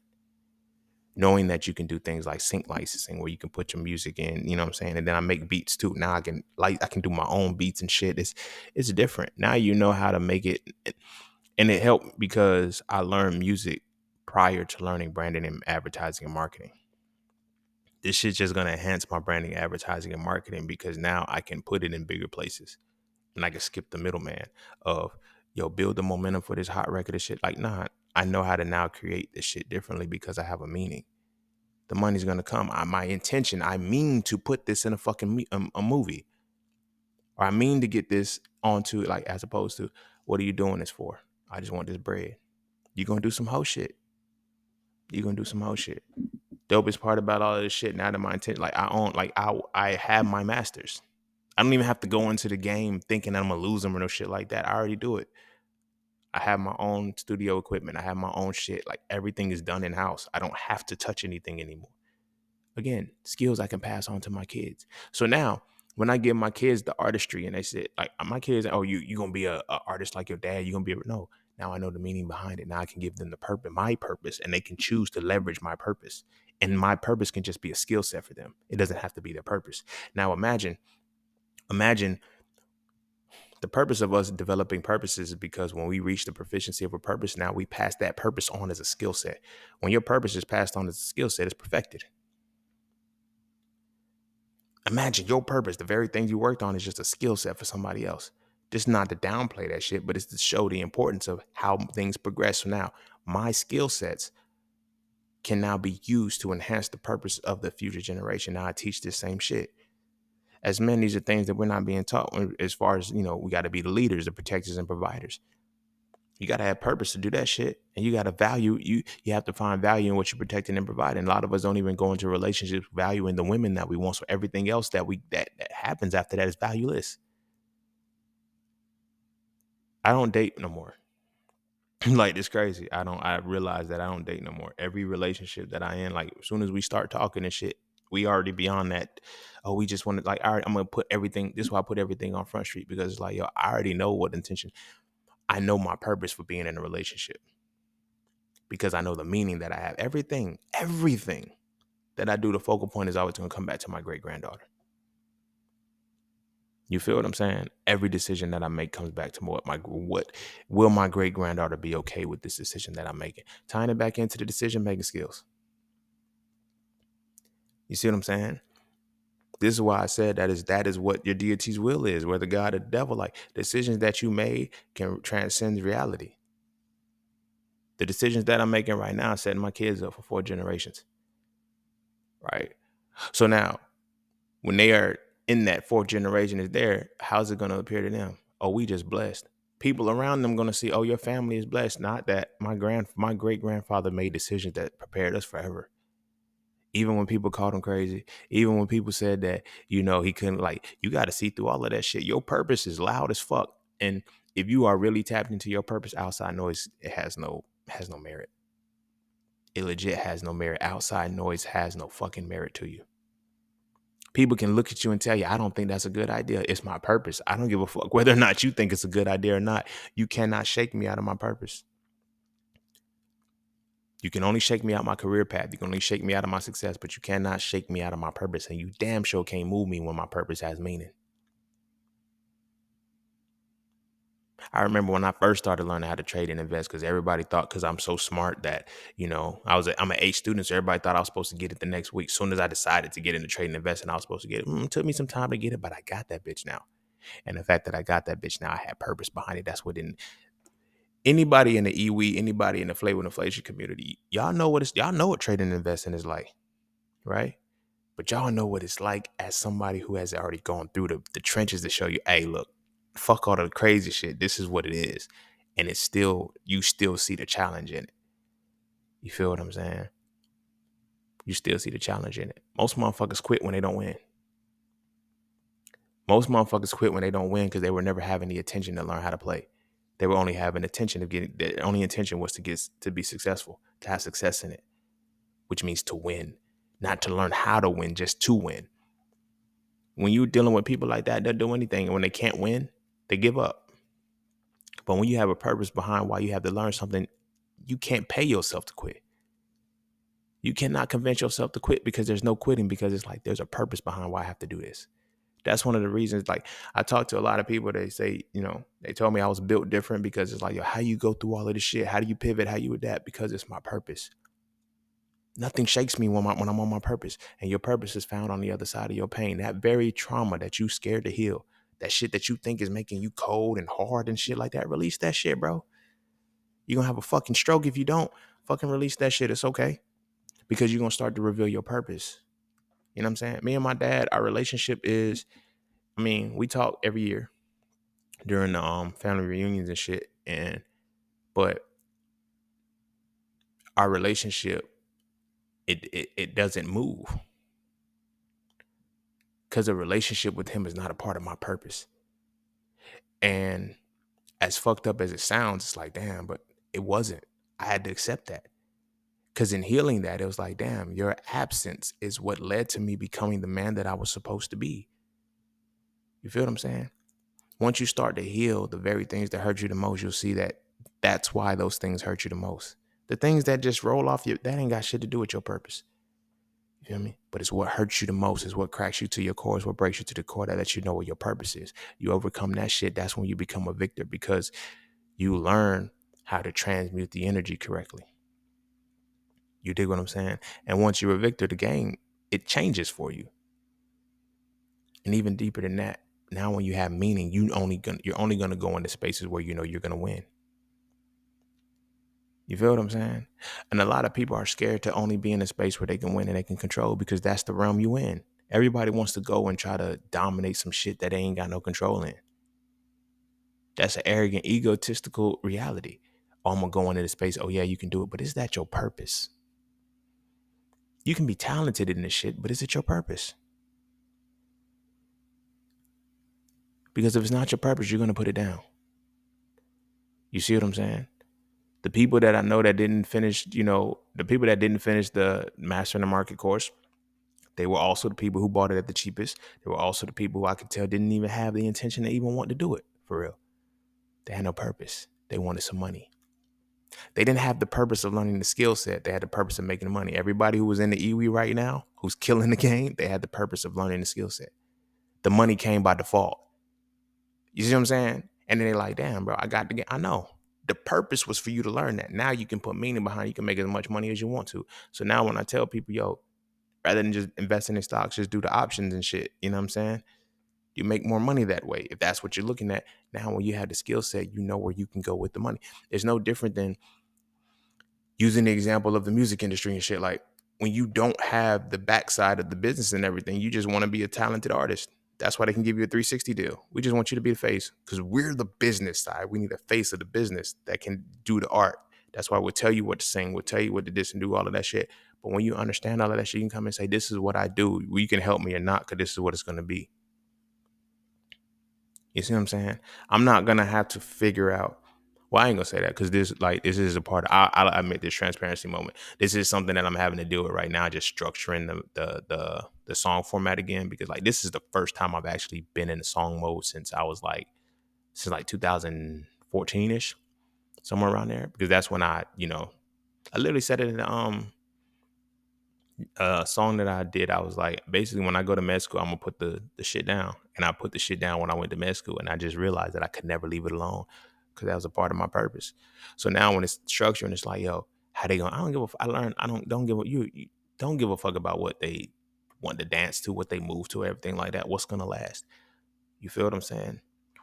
Knowing that you can do things like sync licensing where you can put your music in, you know what I'm saying? And then I make beats too. Now I can do my own beats and shit. It's different. Now you know how to make it. And it helped because I learned music prior to learning branding and advertising and marketing. This shit's just going to enhance my branding, advertising, and marketing, because now I can put it in bigger places and I can skip the middleman of, yo, build the momentum for this hot record and shit. Like, nah, I know how to now create this shit differently because I have a meaning. The money's going to come. I mean to put this in a fucking a movie. Or I mean to get this onto, like, as opposed to, what are you doing this for? I just want this bread. You're going to do some hoe shit. Dopest part about all of this shit, now that my intention, like, I have my masters. I don't even have to go into the game thinking that I'm going to lose them or no shit like that. I already do it. I have my own studio equipment. I have my own shit. Like, everything is done in-house. I don't have to touch anything anymore. Again, skills I can pass on to my kids. So now, when I give my kids the artistry and they said, like, my kids, oh, you going to be a artist like your dad? You going to be no. Now I know the meaning behind it. Now I can give them my purpose, and they can choose to leverage my purpose. And my purpose can just be a skill set for them. It doesn't have to be their purpose. Now imagine the purpose of us developing purposes is because when we reach the proficiency of a purpose, now we pass that purpose on as a skill set. When your purpose is passed on as a skill set, it's perfected. Imagine your purpose, the very thing you worked on, is just a skill set for somebody else. Just not to downplay that shit, but it's to show the importance of how things progress. So now my skill sets can now be used to enhance the purpose of the future generation. Now I teach this same shit. As men, these are things that we're not being taught, as far as, you know, we got to be the leaders, the protectors, and providers. You got to have purpose to do that shit. And you got to value, you have to find value in what you're protecting and providing. A lot of us don't even go into relationships valuing the women that we want. So everything else that happens after that is valueless. I don't date no more. Like, it's crazy. I realize that I don't date no more. Every relationship that I in, like, as soon as we start talking and shit, we already beyond that. Oh, we just want to, like, all right, I'm going to put everything. This is why I put everything on Front Street, because it's like, yo, I already know what intention. I know my purpose for being in a relationship, because I know the meaning that I have. Everything that I do, the focal point is always going to come back to my great granddaughter. You feel what I'm saying? Every decision that I make comes back to what will my great granddaughter be okay with this decision that I'm making? Tying it back into the decision-making skills. You see what I'm saying? This is why I said that is what your deity's will is, whether God or the devil. Like, decisions that you made can transcend reality. The decisions that I'm making right now are setting my kids up for 4 generations. Right? So now, when they are in that 4th generation is there, how's it going to appear to them? Oh, we just blessed. People around them going to see, oh, your family is blessed. Not that my great-grandfather made decisions that prepared us forever. Even when people called him crazy, even when people said that, you know, he couldn't, like, you got to see through all of that shit. Your purpose is loud as fuck. And if you are really tapped into your purpose, outside noise, it has no merit. It legit has no merit. Outside noise has no fucking merit to you. People can look at you and tell you, I don't think that's a good idea. It's my purpose. I don't give a fuck whether or not you think it's a good idea or not. You cannot shake me out of my purpose. You can only shake me out my career path. You can only shake me out of my success, but you cannot shake me out of my purpose. And you damn sure can't move me when my purpose has meaning. I remember when I first started learning how to trade and invest, because everybody thought, because I'm so smart that, you know, I'm an A student, so everybody thought I was supposed to get it the next week. As soon as I decided to get into trade and invest, and I was supposed to get it, it took me some time to get it, but I got that bitch now. And the fact that I got that bitch now, I had purpose behind it. That's what didn't. Anybody in the EWE, anybody in the flavor and inflation community, y'all know what trading and investing is like, right? But y'all know what it's like as somebody who has already gone through the trenches to show you, hey, look, fuck all the crazy shit. This is what it is. And it's still, you still see the challenge in it. You feel what I'm saying? You still see the challenge in it. Most motherfuckers quit when they don't win. Most motherfuckers quit when they don't win because they were never having the attention to learn how to play. They were only having attention of getting, their only intention was to be successful, to have success in it, which means to win, not to learn how to win, just to win. When you're dealing with people like that, they'll do anything. And when they can't win, they give up. But when you have a purpose behind why you have to learn something, you can't pay yourself to quit. You cannot convince yourself to quit, because there's no quitting, because it's like there's a purpose behind why I have to do this. That's one of the reasons, like, I talk to a lot of people, they say, you know, they told me I was built different, because it's like, yo, how you go through all of this shit? How do you pivot? How you adapt? Because it's my purpose. Nothing shakes me when I'm on my purpose. And your purpose is found on the other side of your pain. That very trauma that you scared to heal, that shit that you think is making you cold and hard and shit like that, release that shit, bro. You're going to have a fucking stroke if you don't. Fucking release that shit. It's okay. Because you're going to start to reveal your purpose. You know what I'm saying? Me and my dad, our relationship is, I mean, we talk every year during the family reunions and shit. But our relationship, it doesn't move. Because a relationship with him is not a part of my purpose. And as fucked up as it sounds, it's like, damn, but it wasn't. I had to accept that. Because in healing that, it was like, damn, your absence is what led to me becoming the man that I was supposed to be. You feel what I'm saying? Once you start to heal the very things that hurt you the most, you'll see that that's why those things hurt you the most. The things that just roll off you, that ain't got shit to do with your purpose. You feel me? But it's what hurts you the most. It's what cracks you to your core. It's what breaks you to the core that lets you know what your purpose is. You overcome that shit. That's when you become a victor, because you learn how to transmute the energy correctly. You dig what I'm saying? And once you're a victor, the game, it changes for you. And even deeper than that, now when you have meaning, you're only going to go into spaces where you know you're going to win. You feel what I'm saying? And a lot of people are scared to only be in a space where they can win and they can control, because that's the realm you in. Everybody wants to go and try to dominate some shit that they ain't got no control in. That's an arrogant, egotistical reality. Oh, I'm going to go into the space. Oh, yeah, you can do it. But is that your purpose? You can be talented in this shit, but is it your purpose? Because if it's not your purpose, you're going to put it down. You see what I'm saying? The people that I know that didn't finish, you know, the people that didn't finish the Mastering the Market course, they were also the people who bought it at the cheapest. They were also the people who I could tell didn't even have the intention to even want to do it, for real. They had no purpose. They wanted some money. They didn't have the purpose of learning the skill set. They had the purpose of making money. Everybody who was in the iwi right now, who's killing the game, they had the purpose of learning the skill set. The money came by default. You see what I'm saying? And then they're like, damn, bro, I got to get, I know. The purpose was for you to learn that. Now you can put meaning behind it. You can make as much money as you want to. So now when I tell people, yo, rather than just investing in stocks, just do the options and shit. You know what I'm saying? You make more money that way. If that's what you're looking at, now when you have the skill set, you know where you can go with the money. It's no different than using the example of the music industry and shit. Like when you don't have the backside of the business and everything, you just want to be a talented artist. That's why they can give you a 360 deal. We just want you to be the face because we're the business side. We need a face of the business that can do the art. That's why we'll tell you what to sing. We'll tell you what to this and do all of that shit. But when you understand all of that shit, you can come and say, this is what I do. You can help me or not because this is what it's going to be. You see what I'm saying? I'm not going to have to figure out. Well, I ain't going to say that because this is a part of, I'll admit this transparency moment. This is something that I'm having to deal with right now, just structuring the song format again, because like this is the first time I've actually been in the song mode since I was like, since like 2014-ish, somewhere around there, because that's when I, you know, I literally said it in a song that I did. I was like, basically when I go to med school, I'm going to put the shit down. And I put the shit down when I went to med school, and I just realized that I could never leave it alone, because that was a part of my purpose. So now when it's structured and it's like, yo, how they going? I don't give a fuck. I learned you don't give a fuck about what they want to dance to, what they move to, everything like that. What's gonna last? You feel what I'm saying?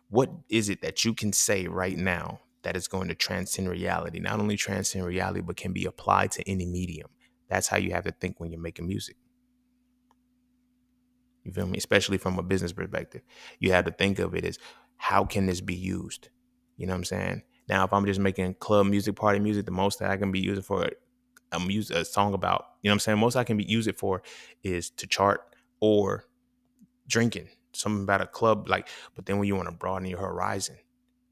What is it that you can say right now that is going to transcend reality? Not only transcend reality, but can be applied to any medium. That's how you have to think when you're making music. You feel me? Especially from a business perspective. You have to think of it as, how can this be used? You know what I'm saying? Now, if I'm just making club music, party music, the most that I can be using for a song about, you know what I'm saying? Most I can use it for is to chart or drinking, something about a club. Like, but then when you want to broaden your horizon,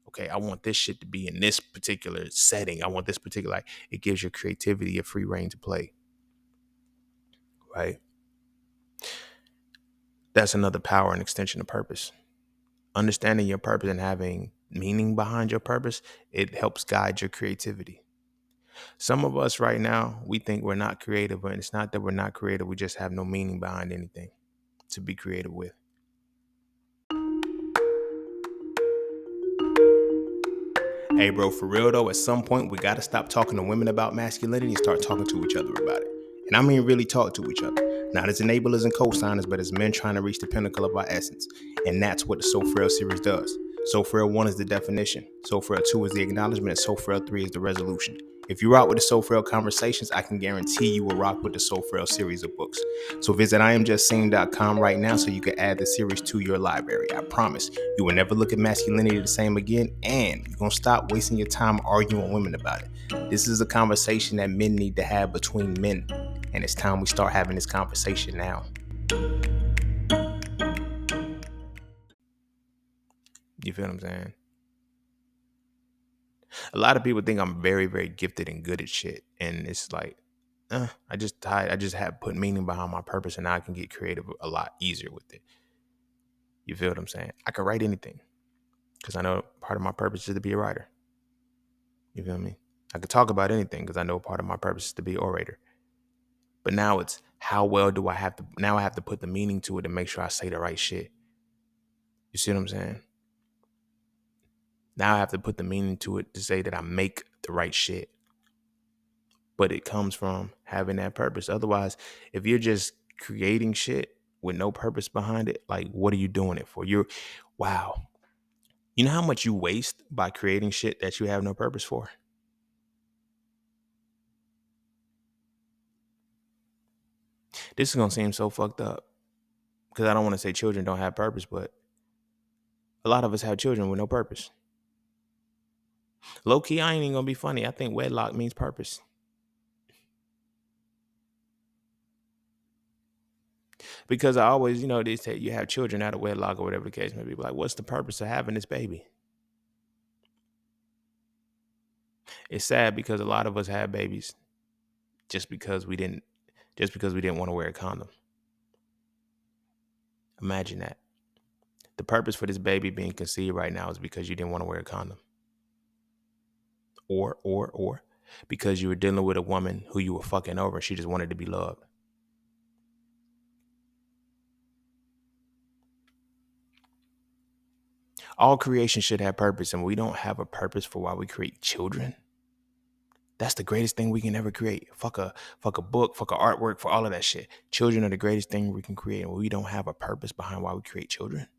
okay, I want this shit to be in this particular setting. I want this particular, like, it gives your creativity a free rein to play. Right? That's another power and extension of purpose. Understanding your purpose and having meaning behind your purpose, it helps guide your creativity. Some of us right now, we think we're not creative, and it's not that we're not creative, we just have no meaning behind anything to be creative with. Hey bro, for real though, at some point we gotta stop talking to women about masculinity and start talking to each other about it. And I mean really talk to each other. Not as enablers and co-signers, but as men trying to reach the pinnacle of our essence. And that's what the So Frail series does. So Frail 1 is the definition, So Frail 2 is the acknowledgement, and So Frail 3 is the resolution. If you rock with the So Frail Conversations, I can guarantee you will rock with the So Frail series of books. So visit Iamjustseen.com right now so you can add the series to your library. I promise, you will never look at masculinity the same again, and you're going to stop wasting your time arguing with women about it. This is a conversation that men need to have between men, and it's time we start having this conversation now. You feel what I'm saying? A lot of people think I'm very, very gifted and good at shit. And it's like, I just have put meaning behind my purpose, and now I can get creative a lot easier with it. You feel what I'm saying? I could write anything because I know part of my purpose is to be a writer. You feel me? I could talk about anything because I know part of my purpose is to be an orator. But now it's how well do I have to, now I have to put the meaning to it to make sure I say the right shit. You see what I'm saying? Now I have to put the meaning to it to say that I make the right shit. But it comes from having that purpose. Otherwise, if you're just creating shit with no purpose behind it, like, what are you doing it for? Wow. You know how much you waste by creating shit that you have no purpose for? This is going to seem so fucked up because I don't want to say children don't have purpose, but a lot of us have children with no purpose. Low key, I ain't even gonna be funny. I think wedlock means purpose. Because I always, they say you have children out of wedlock or whatever the case may be. Like, what's the purpose of having this baby? It's sad because a lot of us have babies just because we didn't want to wear a condom. Imagine that. The purpose for this baby being conceived right now is because you didn't want to wear a condom. Or because you were dealing with a woman who you were fucking over and she just wanted to be loved. All creation should have purpose, and we don't have a purpose for why we create children. That's the greatest thing we can ever create. Fuck a book, fuck a artwork, for all of that shit. Children are the greatest thing we can create, and we don't have a purpose behind why we create children.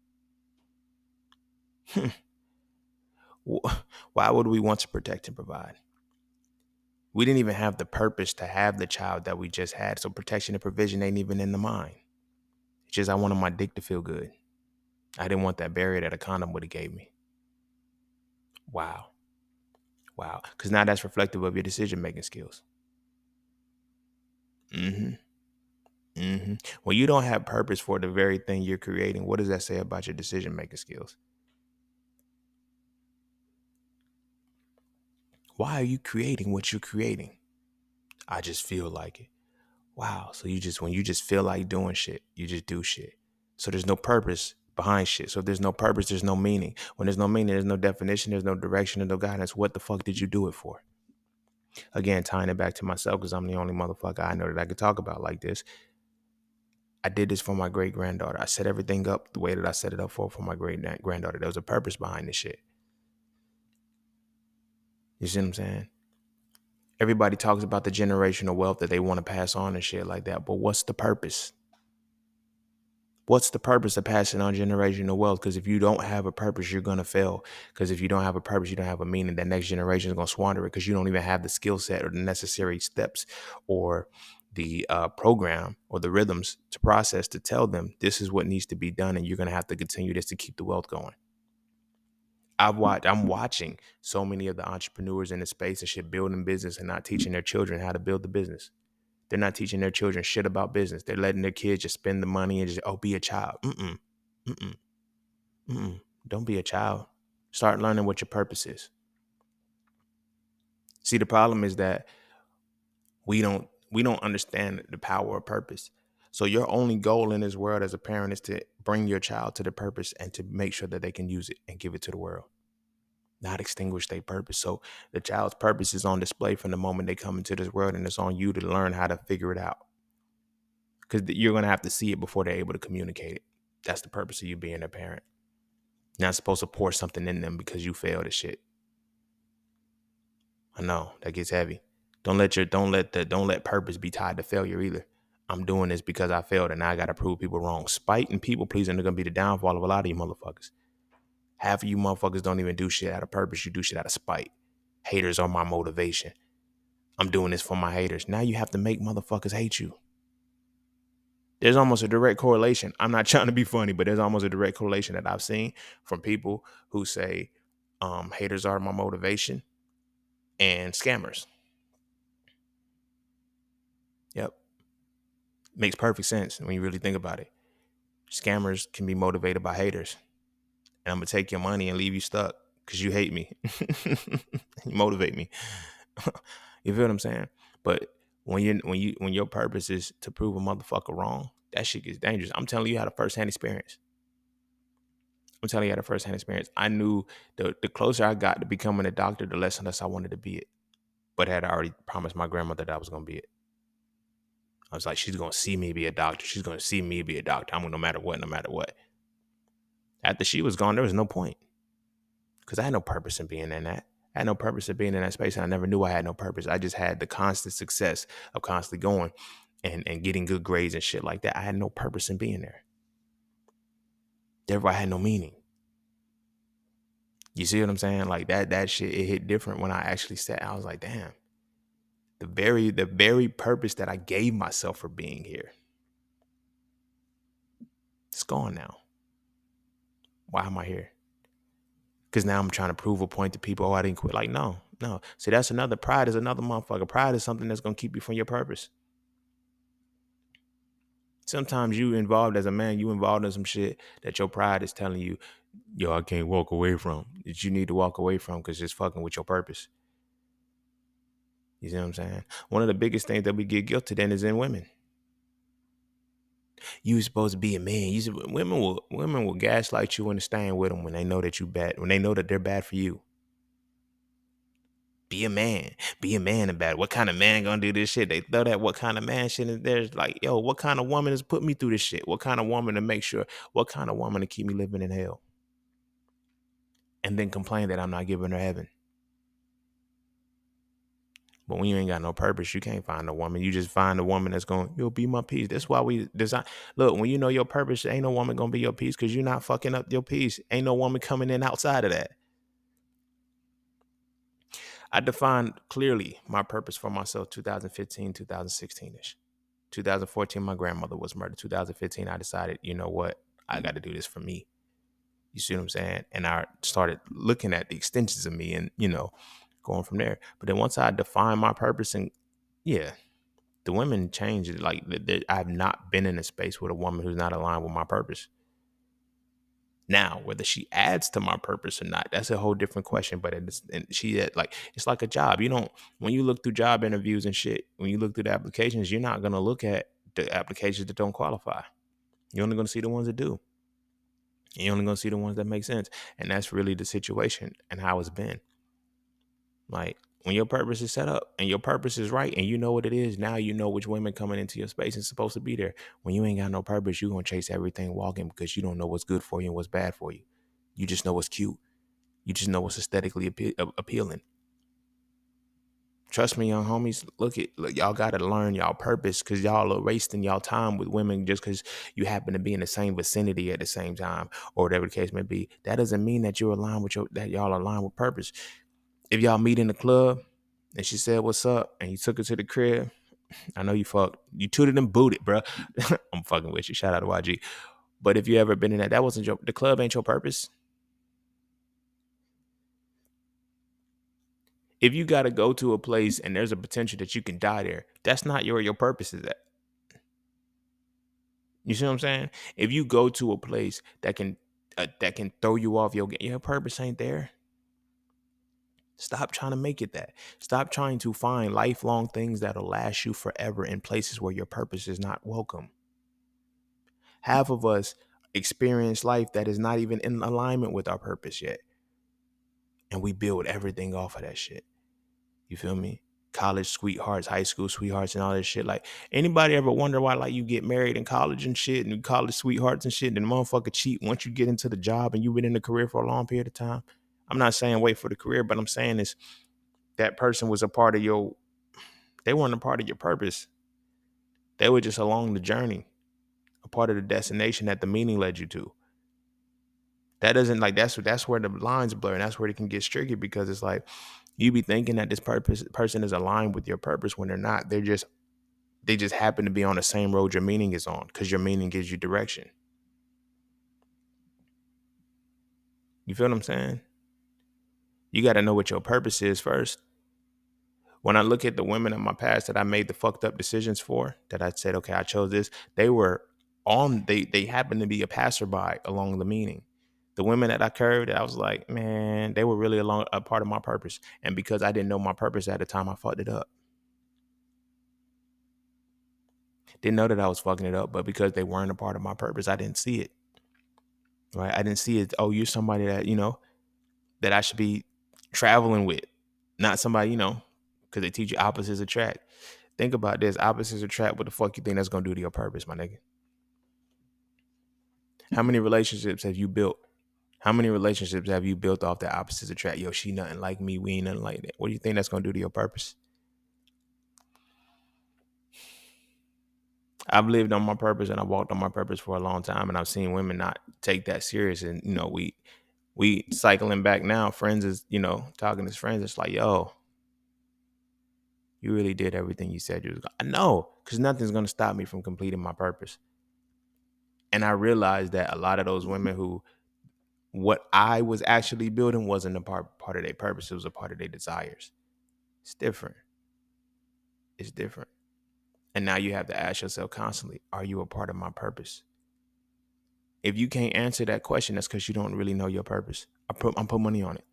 Why would we want to protect and provide? We didn't even have the purpose to have the child that we just had, so protection and provision ain't even in the mind. It's just I wanted my dick to feel good. I didn't want that barrier that a condom would have gave me. Wow. Because now that's reflective of your decision-making skills. When you don't have purpose for the very thing you're creating, what does that say about your decision-making skills? Why are you creating what you're creating? I just feel like it. Wow. So when you just feel like doing shit, you just do shit. So there's no purpose behind shit. So if there's no purpose, there's no meaning. When there's no meaning, there's no definition, there's no direction, there's no guidance. What the fuck did you do it for? Again, tying it back to myself, because I'm the only motherfucker I know that I could talk about like this. I did this for my great-granddaughter. I set everything up the way that I set it up for my great-granddaughter. There was a purpose behind this shit. You see what I'm saying? Everybody talks about the generational wealth that they want to pass on and shit like that, but what's the purpose? What's the purpose of passing on generational wealth? Because if you don't have a purpose, you're going to fail. Because if you don't have a purpose, you don't have a meaning. That next generation is going to squander it because you don't even have the skill set or the necessary steps or the program or the rhythms to process to tell them this is what needs to be done. And you're going to have to continue this to keep the wealth going. I'm watching so many of the entrepreneurs in the space and shit building business and not teaching their children how to build the business. They're not teaching their children shit about business. They're letting their kids just spend the money and just, be a child. Don't be a child. Start learning what your purpose is. See, the problem is that we don't understand the power of purpose. So your only goal in this world as a parent is to bring your child to the purpose and to make sure that they can use it and give it to the world. Not extinguish their purpose. So the child's purpose is on display from the moment they come into this world, and it's on you to learn how to figure it out. Because you're going to have to see it before they're able to communicate it. That's the purpose of you being a parent. You're not supposed to pour something in them because you failed at shit. I know that gets heavy. Don't let purpose be tied to failure either. I'm doing this because I failed and I got to prove people wrong. Spite and people pleasing are going to be the downfall of a lot of you motherfuckers. Half of you motherfuckers don't even do shit out of purpose. You do shit out of spite. Haters are my motivation. I'm doing this for my haters. Now you have to make motherfuckers hate you. There's almost a direct correlation. I'm not trying to be funny, but there's almost a direct correlation that I've seen from people who say haters are my motivation and scammers. Yep. Makes perfect sense when you really think about it. Scammers can be motivated by haters. And I'm going to take your money and leave you stuck because you hate me. You motivate me. You feel what I'm saying? But when your purpose is to prove a motherfucker wrong, that shit gets dangerous. I'm telling you, I had a firsthand experience. I knew the closer I got to becoming a doctor, the less and less I wanted to be it. But I had already promised my grandmother that I was going to be it. I was like, she's going to see me be a doctor. I'm going to no matter what. After she was gone, there was no point because I had no purpose in being in that. I had no purpose of being in that space, and I never knew I had no purpose. I just had the constant success of constantly going and getting good grades and shit like that. I had no purpose in being there. Therefore, I had no meaning. You see what I'm saying? Like that shit, it hit different when I actually sat. I was like, damn, the very purpose that I gave myself for being here, it's gone now. Why am I here? because now I'm trying to prove a point to people. Oh, I didn't quit. Like, no. See, that's another pride is another motherfucker. Pride is something that's going to keep you from your purpose. Sometimes you involved as a man, you involved in some shit that your pride is telling you, yo, I can't walk away from, that you need to walk away from because it's fucking with your purpose. You see what I'm saying? One of the biggest things that we get guilted in is in women. You supposed to be a man. Women will gaslight you in the stand with them when they know that you bad, when they know that they're bad for you. Be a man about it. What kind of man gonna do this shit? They throw that what kind of man shit in there. It's like, yo, what kind of woman has put me through this shit? What kind of woman to make sure? What kind of woman to keep me living in hell? And then complain that I'm not giving her heaven. But when you ain't got no purpose, you can't find a woman. You just find a woman that's going, you'll be my peace. That's why we design. Look, when you know your purpose, ain't no woman going to be your peace because you're not fucking up your peace. Ain't no woman coming in outside of that. I defined clearly my purpose for myself 2015, 2016-ish. 2014, my grandmother was murdered. 2015, I decided, you know what? I got to do this for me. You see what I'm saying? And I started looking at the extensions of me and, you know, going from there. But then once I define my purpose, and yeah, the women change it. Like, I've not been in a space with a woman who's not aligned with my purpose. Now, whether she adds to my purpose or not, that's a whole different question. But it's like a job. You don't, when you look through job interviews and shit, when you look through the applications, you're not going to look at the applications that don't qualify. You're only going to see the ones that do. And you're only going to see the ones that make sense. And that's really the situation and how it's been. Like, when your purpose is set up and your purpose is right and you know what it is, now you know which women coming into your space is supposed to be there. When you ain't got no purpose, you're going to chase everything walking because you don't know what's good for you and what's bad for you. You just know what's cute. You just know what's aesthetically appealing. Trust me, young homies, look, y'all got to learn y'all purpose because y'all are wasting y'all time with women just because you happen to be in the same vicinity at the same time or whatever the case may be. That doesn't mean that you're aligned with that y'all aligned with purpose. If y'all meet in the club and she said, what's up? And you took her to the crib. I know you fucked. You tooted and booted, bro. I'm fucking with you. Shout out to YG. But if you ever been in that wasn't your, the club ain't your purpose. If you got to go to a place and there's a potential that you can die there, that's not your purpose is at. You see what I'm saying? If you go to a place that can throw you off your purpose ain't there. Stop trying to make it that. Stop trying to find lifelong things that'll last you forever in places where your purpose is not welcome. Half of us experience life that is not even in alignment with our purpose yet. And we build everything off of that shit. You feel me? College sweethearts, high school sweethearts and all this shit. Like, anybody ever wonder why, like, you get married in college and shit and college sweethearts and shit and the motherfucker cheat once you get into the job and you've been in the career for a long period of time? I'm not saying wait for the career, but I'm saying is that person was a part of your, they weren't a part of your purpose. They were just along the journey, a part of the destination that the meaning led you to. That doesn't, like, that's where the lines blur and that's where it can get tricky because it's like you be thinking that this person is aligned with your purpose when they're not. They just happen to be on the same road your meaning is on because your meaning gives you direction. You feel what I'm saying? You got to know what your purpose is first. When I look at the women in my past that I made the fucked up decisions for, that I said, okay, I chose this, they were on, they happened to be a passerby along the meaning. The women that I curved, I was like, man, they were really along a part of my purpose. And because I didn't know my purpose at the time, I fucked it up. Didn't know that I was fucking it up, but because they weren't a part of my purpose, I didn't see it. Right? I didn't see it. Oh, you're somebody that, you know, that I should be traveling with, not somebody, you know, because they teach you opposites attract. Think about this. Opposites attract. What the fuck you think that's going to do to your purpose, my nigga? How many relationships have you built? How many relationships have you built off that opposites attract? Yo, she nothing like me. We ain't nothing like that. What do you think that's going to do to your purpose? I've lived on my purpose and I walked on my purpose for a long time, and I've seen women not take that serious. And, you know, we cycling back now, friends is, you know, talking to friends. It's like, yo, you really did everything you said you was gonna. I know, because nothing's going to stop me from completing my purpose. And I realized that a lot of those women who what I was actually building wasn't a part of their purpose. It was a part of their desires. It's different. It's different. And now you have to ask yourself constantly, are you a part of my purpose? If you can't answer that question, that's because you don't really know your purpose. I'm put money on it.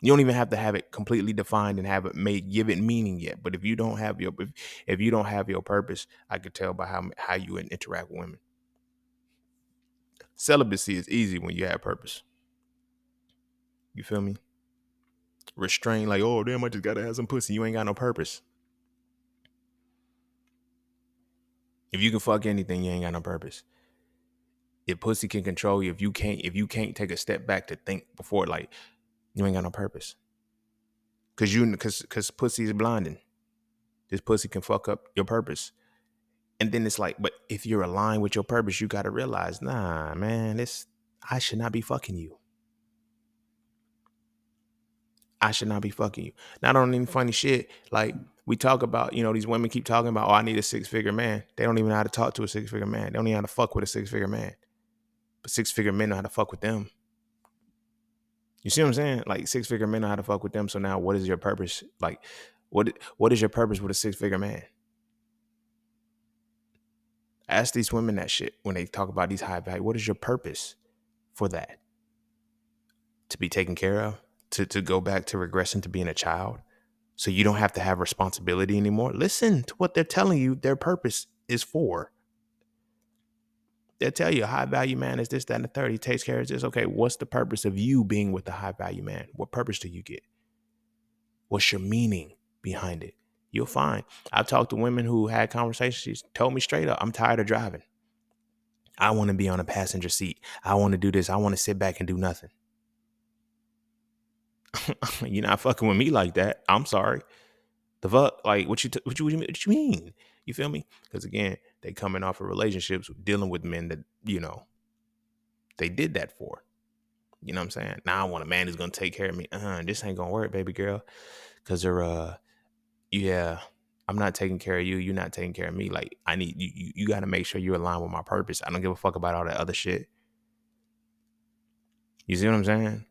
You don't even have to have it completely defined and have it made, give it meaning yet. But if you don't have your, if you don't have your purpose, I could tell by how you interact with women. Celibacy is easy when you have purpose. You feel me? Restrain, like, oh, damn, I just got to have some pussy. You ain't got no purpose. If you can fuck anything, you ain't got no purpose. If pussy can control you, if you can't take a step back to think before, like, you ain't got no purpose. Cause pussy is blinding. This pussy can fuck up your purpose. And then it's like, but if you're aligned with your purpose, you got to realize, nah, man, I should not be fucking you. I should not be fucking you. Now, I don't even funny shit. Like we talk about, you know, these women keep talking about, oh, I need a 6-figure man. They don't even know how to talk to a 6-figure man. They don't even know how to fuck with a 6-figure man. But 6-figure men know how to fuck with them. You see what I'm saying? Like 6-figure men know how to fuck with them. So now what is your purpose? Like what is your purpose with a 6-figure man? Ask these women that shit when they talk about these high value. What is your purpose for that? To be taken care of? To go back to regression to being a child? So you don't have to have responsibility anymore? Listen to what they're telling you their purpose is for. They'll tell you a high value man is this, that, and the third. He takes care of this. Okay, what's the purpose of you being with the high value man? What purpose do you get? What's your meaning behind it? You'll find. I've talked to women who had conversations. She told me straight up, I'm tired of driving. I want to be on a passenger seat. I want to do this. I want to sit back and do nothing. You're not fucking with me like that. I'm sorry. The fuck? Like, what you mean? You feel me? Because again, they coming off of relationships dealing with men that, you know, they did that for. You know what I'm saying? Now I want a man who's going to take care of me. This ain't going to work, baby girl. Because they're, yeah, I'm not taking care of you. You're not taking care of me. Like, I need you. You got to make sure you're aligned with my purpose. I don't give a fuck about all that other shit. You see what I'm saying?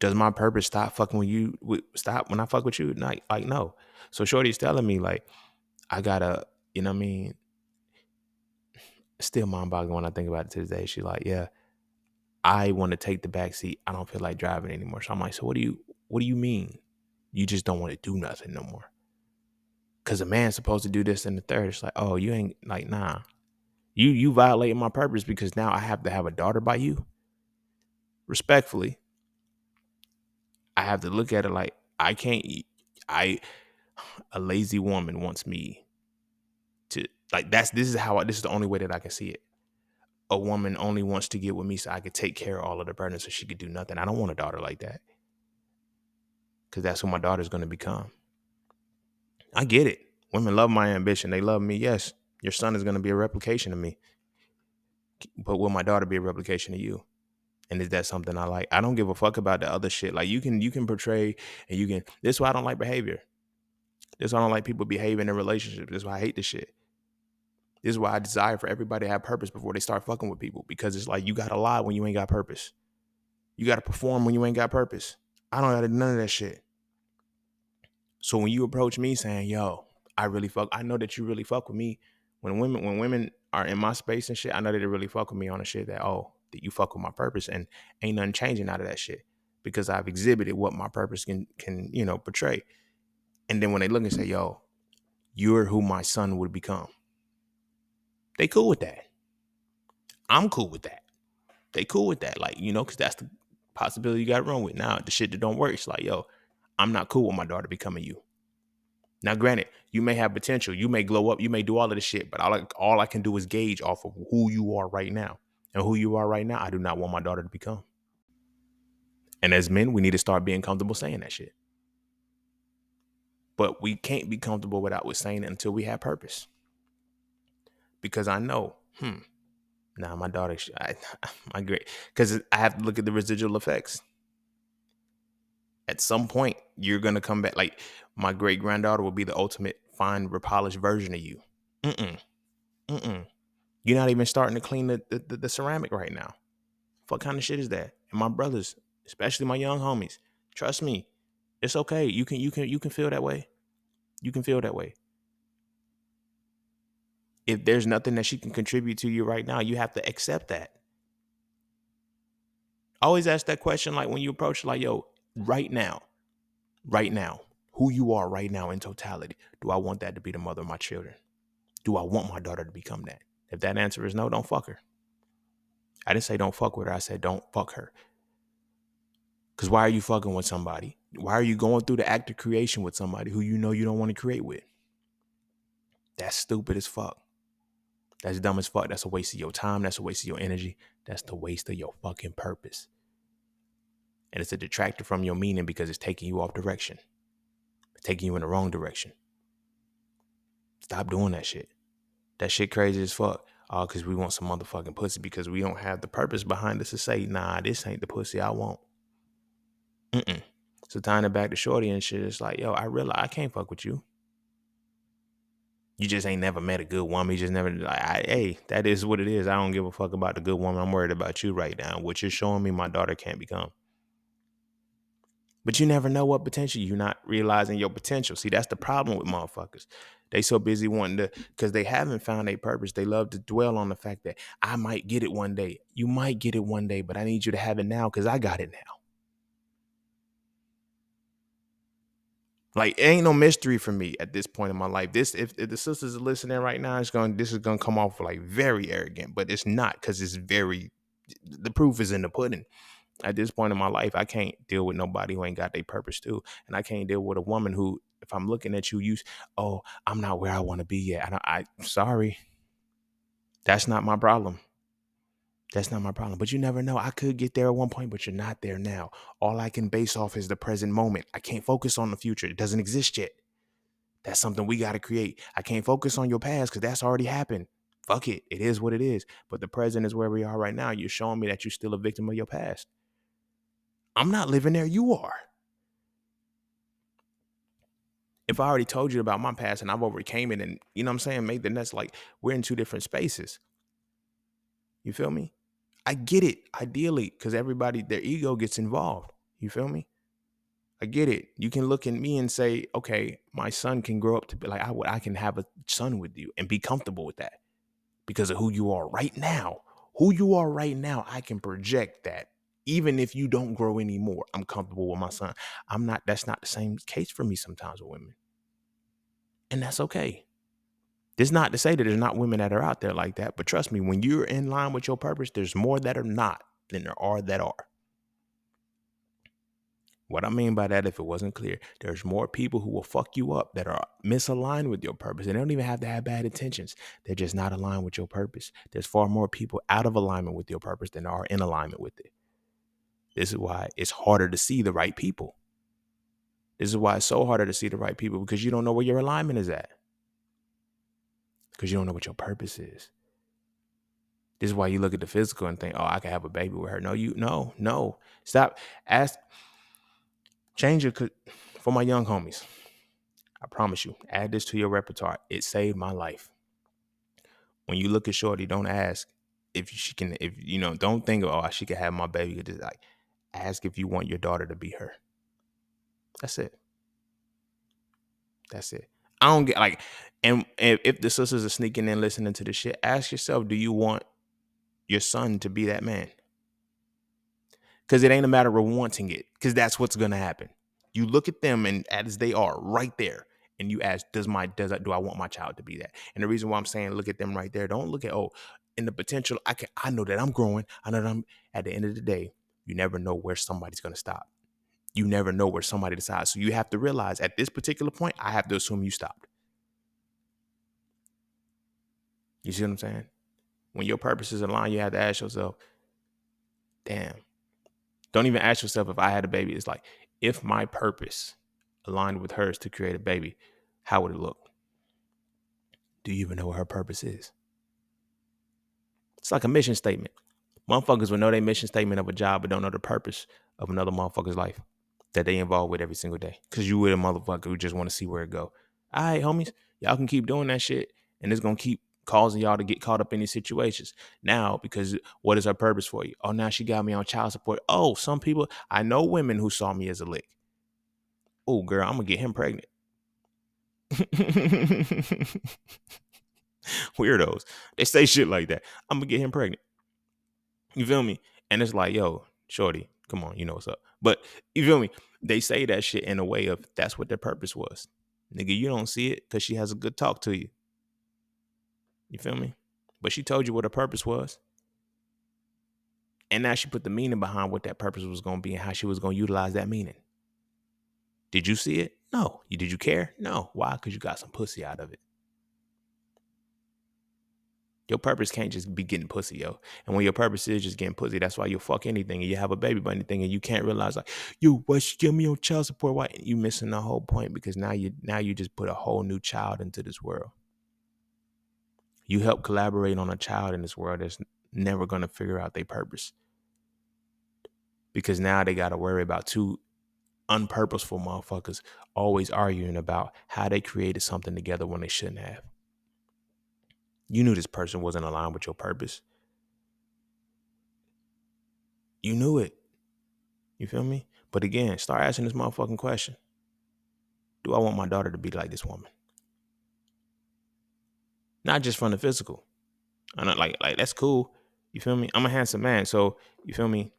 Does my purpose stop fucking with you? Stop when I fuck with you? Like no. So Shorty's telling me, like, I gotta, you know what I mean? Still mind boggling when I think about it to this day. She's like, yeah, I want to take the back seat. I don't feel like driving anymore. So I'm like, so what do you mean? You just don't want to do nothing no more. Cause a man's supposed to do this and the third. It's like, oh, you ain't like, nah. You violated my purpose because now I have to have a daughter by you. Respectfully. I have to look at it like I can't eat. A lazy woman wants me to like, this is the only way that I can see it. A woman only wants to get with me so I could take care of all of the burden so she could do nothing. I don't want a daughter like that. Cause that's what my daughter's going to become. I get it. Women love my ambition. They love me. Yes. Your son is going to be a replication of me, but will my daughter be a replication of you? And is that something I like? I don't give a fuck about the other shit. Like you can portray and you can, this is why I don't like behavior. This is why I don't like people behaving in relationships. This is why I hate this shit. This is why I desire for everybody to have purpose before they start fucking with people. Because it's like, you got to lie when you ain't got purpose. You got to perform when you ain't got purpose. I don't got to do none of that shit. So when you approach me saying, yo, I know that you really fuck with me. When women are in my space and shit, I know that they really fuck with me on the shit that, oh, that you fuck with my purpose, and ain't nothing changing out of that shit because I've exhibited what my purpose can you know, portray. And then when they look and say, yo, you're who my son would become. They cool with that. I'm cool with that. They cool with that. Like, you know, cause that's the possibility you got wrong with. Now the shit that don't work, it's like, yo, I'm not cool with my daughter becoming you. Now, granted, you may have potential. You may glow up. You may do all of this shit, but all I can do is gauge off of who you are right now. And who you are right now, I do not want my daughter to become. And as men, we need to start being comfortable saying that shit. But we can't be comfortable with saying it until we have purpose. Because I know, nah, my daughter, my great, because I have to look at the residual effects. At some point, you're going to come back. Like, my great-granddaughter will be the ultimate fine, repolished version of you. You're not even starting to clean the ceramic right now. What kind of shit is that? and my brothers, especially my young homies, trust me, it's okay. You can feel that way. You can feel that way. If there's nothing that she can contribute to you right now, you have to accept that. I always ask that question, like when you approach, like, yo, right now, who you are right now in totality, do I want that to be the mother of my children? Do I want my daughter to become that? If that answer is no, don't fuck her. I didn't say don't fuck with her. I said don't fuck her. Because why are you fucking with somebody? Why are you going through the act of creation with somebody who you know you don't want to create with? That's stupid as fuck. That's dumb as fuck. That's a waste of your time. That's a waste of your energy. That's the waste of your fucking purpose. And it's a detractor from your meaning because it's taking you off direction. It's taking you in the wrong direction. Stop doing that shit. That shit crazy as fuck. Oh, because we want some motherfucking pussy because we don't have the purpose behind us to say, nah, this ain't the pussy I want. Mm-mm. So tying it back to shorty and shit, it's like, yo, I realize I can't fuck with you. You just ain't never met a good woman. You just never, like, hey, that is what it is. I don't give a fuck about the good woman. I'm worried about you right now. What you're showing me, my daughter can't become. But you never know what potential. You're not realizing your potential. See, that's the problem with motherfuckers. They so busy wanting to, because they haven't found a purpose. They love to dwell on the fact that I might get it one day. You might get it one day, but I need you to have it now because I got it now. Like, it ain't no mystery for me at this point in my life. This, if the sisters are listening right now, this is gonna come off like very arrogant, but it's not, because it's very, the proof is in the pudding. At this point in my life, I can't deal with nobody who ain't got their purpose too, and I can't deal with a woman who, if I'm looking at you, oh, I'm not where I want to be yet. I'm sorry, that's not my problem. That's not my problem. But you never know. I could get there at one point, but you're not there now. All I can base off is the present moment. I can't focus on the future. It doesn't exist yet. That's something we got to create. I can't focus on your past because that's already happened. Fuck it. It is what it is. But the present is where we are right now. You're showing me that you're still a victim of your past. I'm not living there. You are. If I already told you about my past and I've overcame it and, you know what I'm saying, made the next, like, we're in two different spaces. You feel me? I get it, ideally, because everybody, their ego gets involved. You feel me? I get it. You can look at me and say, okay, my son can grow up to be like, I can have a son with you and be comfortable with that because of who you are right now. Who you are right now, I can project that. Even if you don't grow anymore, I'm comfortable with my son. That's not the same case for me sometimes with women. And that's okay. It's not to say that there's not women that are out there like that, but trust me, when you're in line with your purpose, there's more that are not than there are that are. What I mean by that, if it wasn't clear, there's more people who will fuck you up that are misaligned with your purpose. They don't even have to have bad intentions. They're just not aligned with your purpose. There's far more people out of alignment with your purpose than are in alignment with it. This is why it's harder to see the right people. This is why it's so harder to see the right people, because you don't know where your alignment is at. Because you don't know what your purpose is. This is why you look at the physical and think, oh, I can have a baby with her. No. Stop. Change your, for my young homies, I promise you, add this to your repertoire. It saved my life. When you look at shorty, don't ask if she can, don't think, oh, she can have my baby. Just like, ask if you want your daughter to be her. That's it. I don't get, like, and if the sisters are sneaking in listening to this shit, ask yourself, do you want your son to be that man? Because it ain't a matter of wanting it, because that's what's going to happen. You look at them and as they are right there, and you ask, do I want my child to be that? And the reason why I'm saying look at them right there, don't look at, oh, in the potential, I know that I'm growing. I know that I'm, at the end of the day, you never know where somebody's going to stop. You never know where somebody decides. So you have to realize at this particular point, I have to assume you stopped. You see what I'm saying? When your purposes align, you have to ask yourself, damn. Don't even ask yourself if I had a baby. It's like, if my purpose aligned with hers to create a baby, how would it look? Do you even know what her purpose is? It's like a mission statement. Motherfuckers will know their mission statement of a job, but don't know the purpose of another motherfucker's life that they involved with every single day. Because you with a motherfucker who just want to see where it go. All right, homies, y'all can keep doing that shit, and it's going to keep causing y'all to get caught up in these situations now, because what is her purpose for you? Oh, now she got me on child support. Oh, some people, I know women who saw me as a lick. Oh, girl, I'm gonna get him pregnant. Weirdos. They say shit like that. I'm gonna get him pregnant. You feel me? And it's like, yo, shorty, come on, you know what's up. But you feel me? They say that shit in a way of that's what their purpose was. Nigga, you don't see it because she has a good talk to you. You feel me? But she told you what her purpose was. And now she put the meaning behind what that purpose was going to be and how she was going to utilize that meaning. Did you see it? No. Did you care? No. Why? Because you got some pussy out of it. Your purpose can't just be getting pussy, yo. And when your purpose is just getting pussy, that's why you'll fuck anything and you have a baby by anything and you can't realize like, yo, why she give me on child support? Why? And you missing the whole point, because now you just put a whole new child into this world. You help collaborate on a child in this world that's never going to figure out their purpose. Because now they got to worry about two unpurposeful motherfuckers always arguing about how they created something together when they shouldn't have. You knew this person wasn't aligned with your purpose. You knew it. You feel me? But again, start asking this motherfucking question. Do I want my daughter to be like this woman? Not just from the physical. I'm not like, that's cool. You feel me? I'm a handsome man. So you feel me?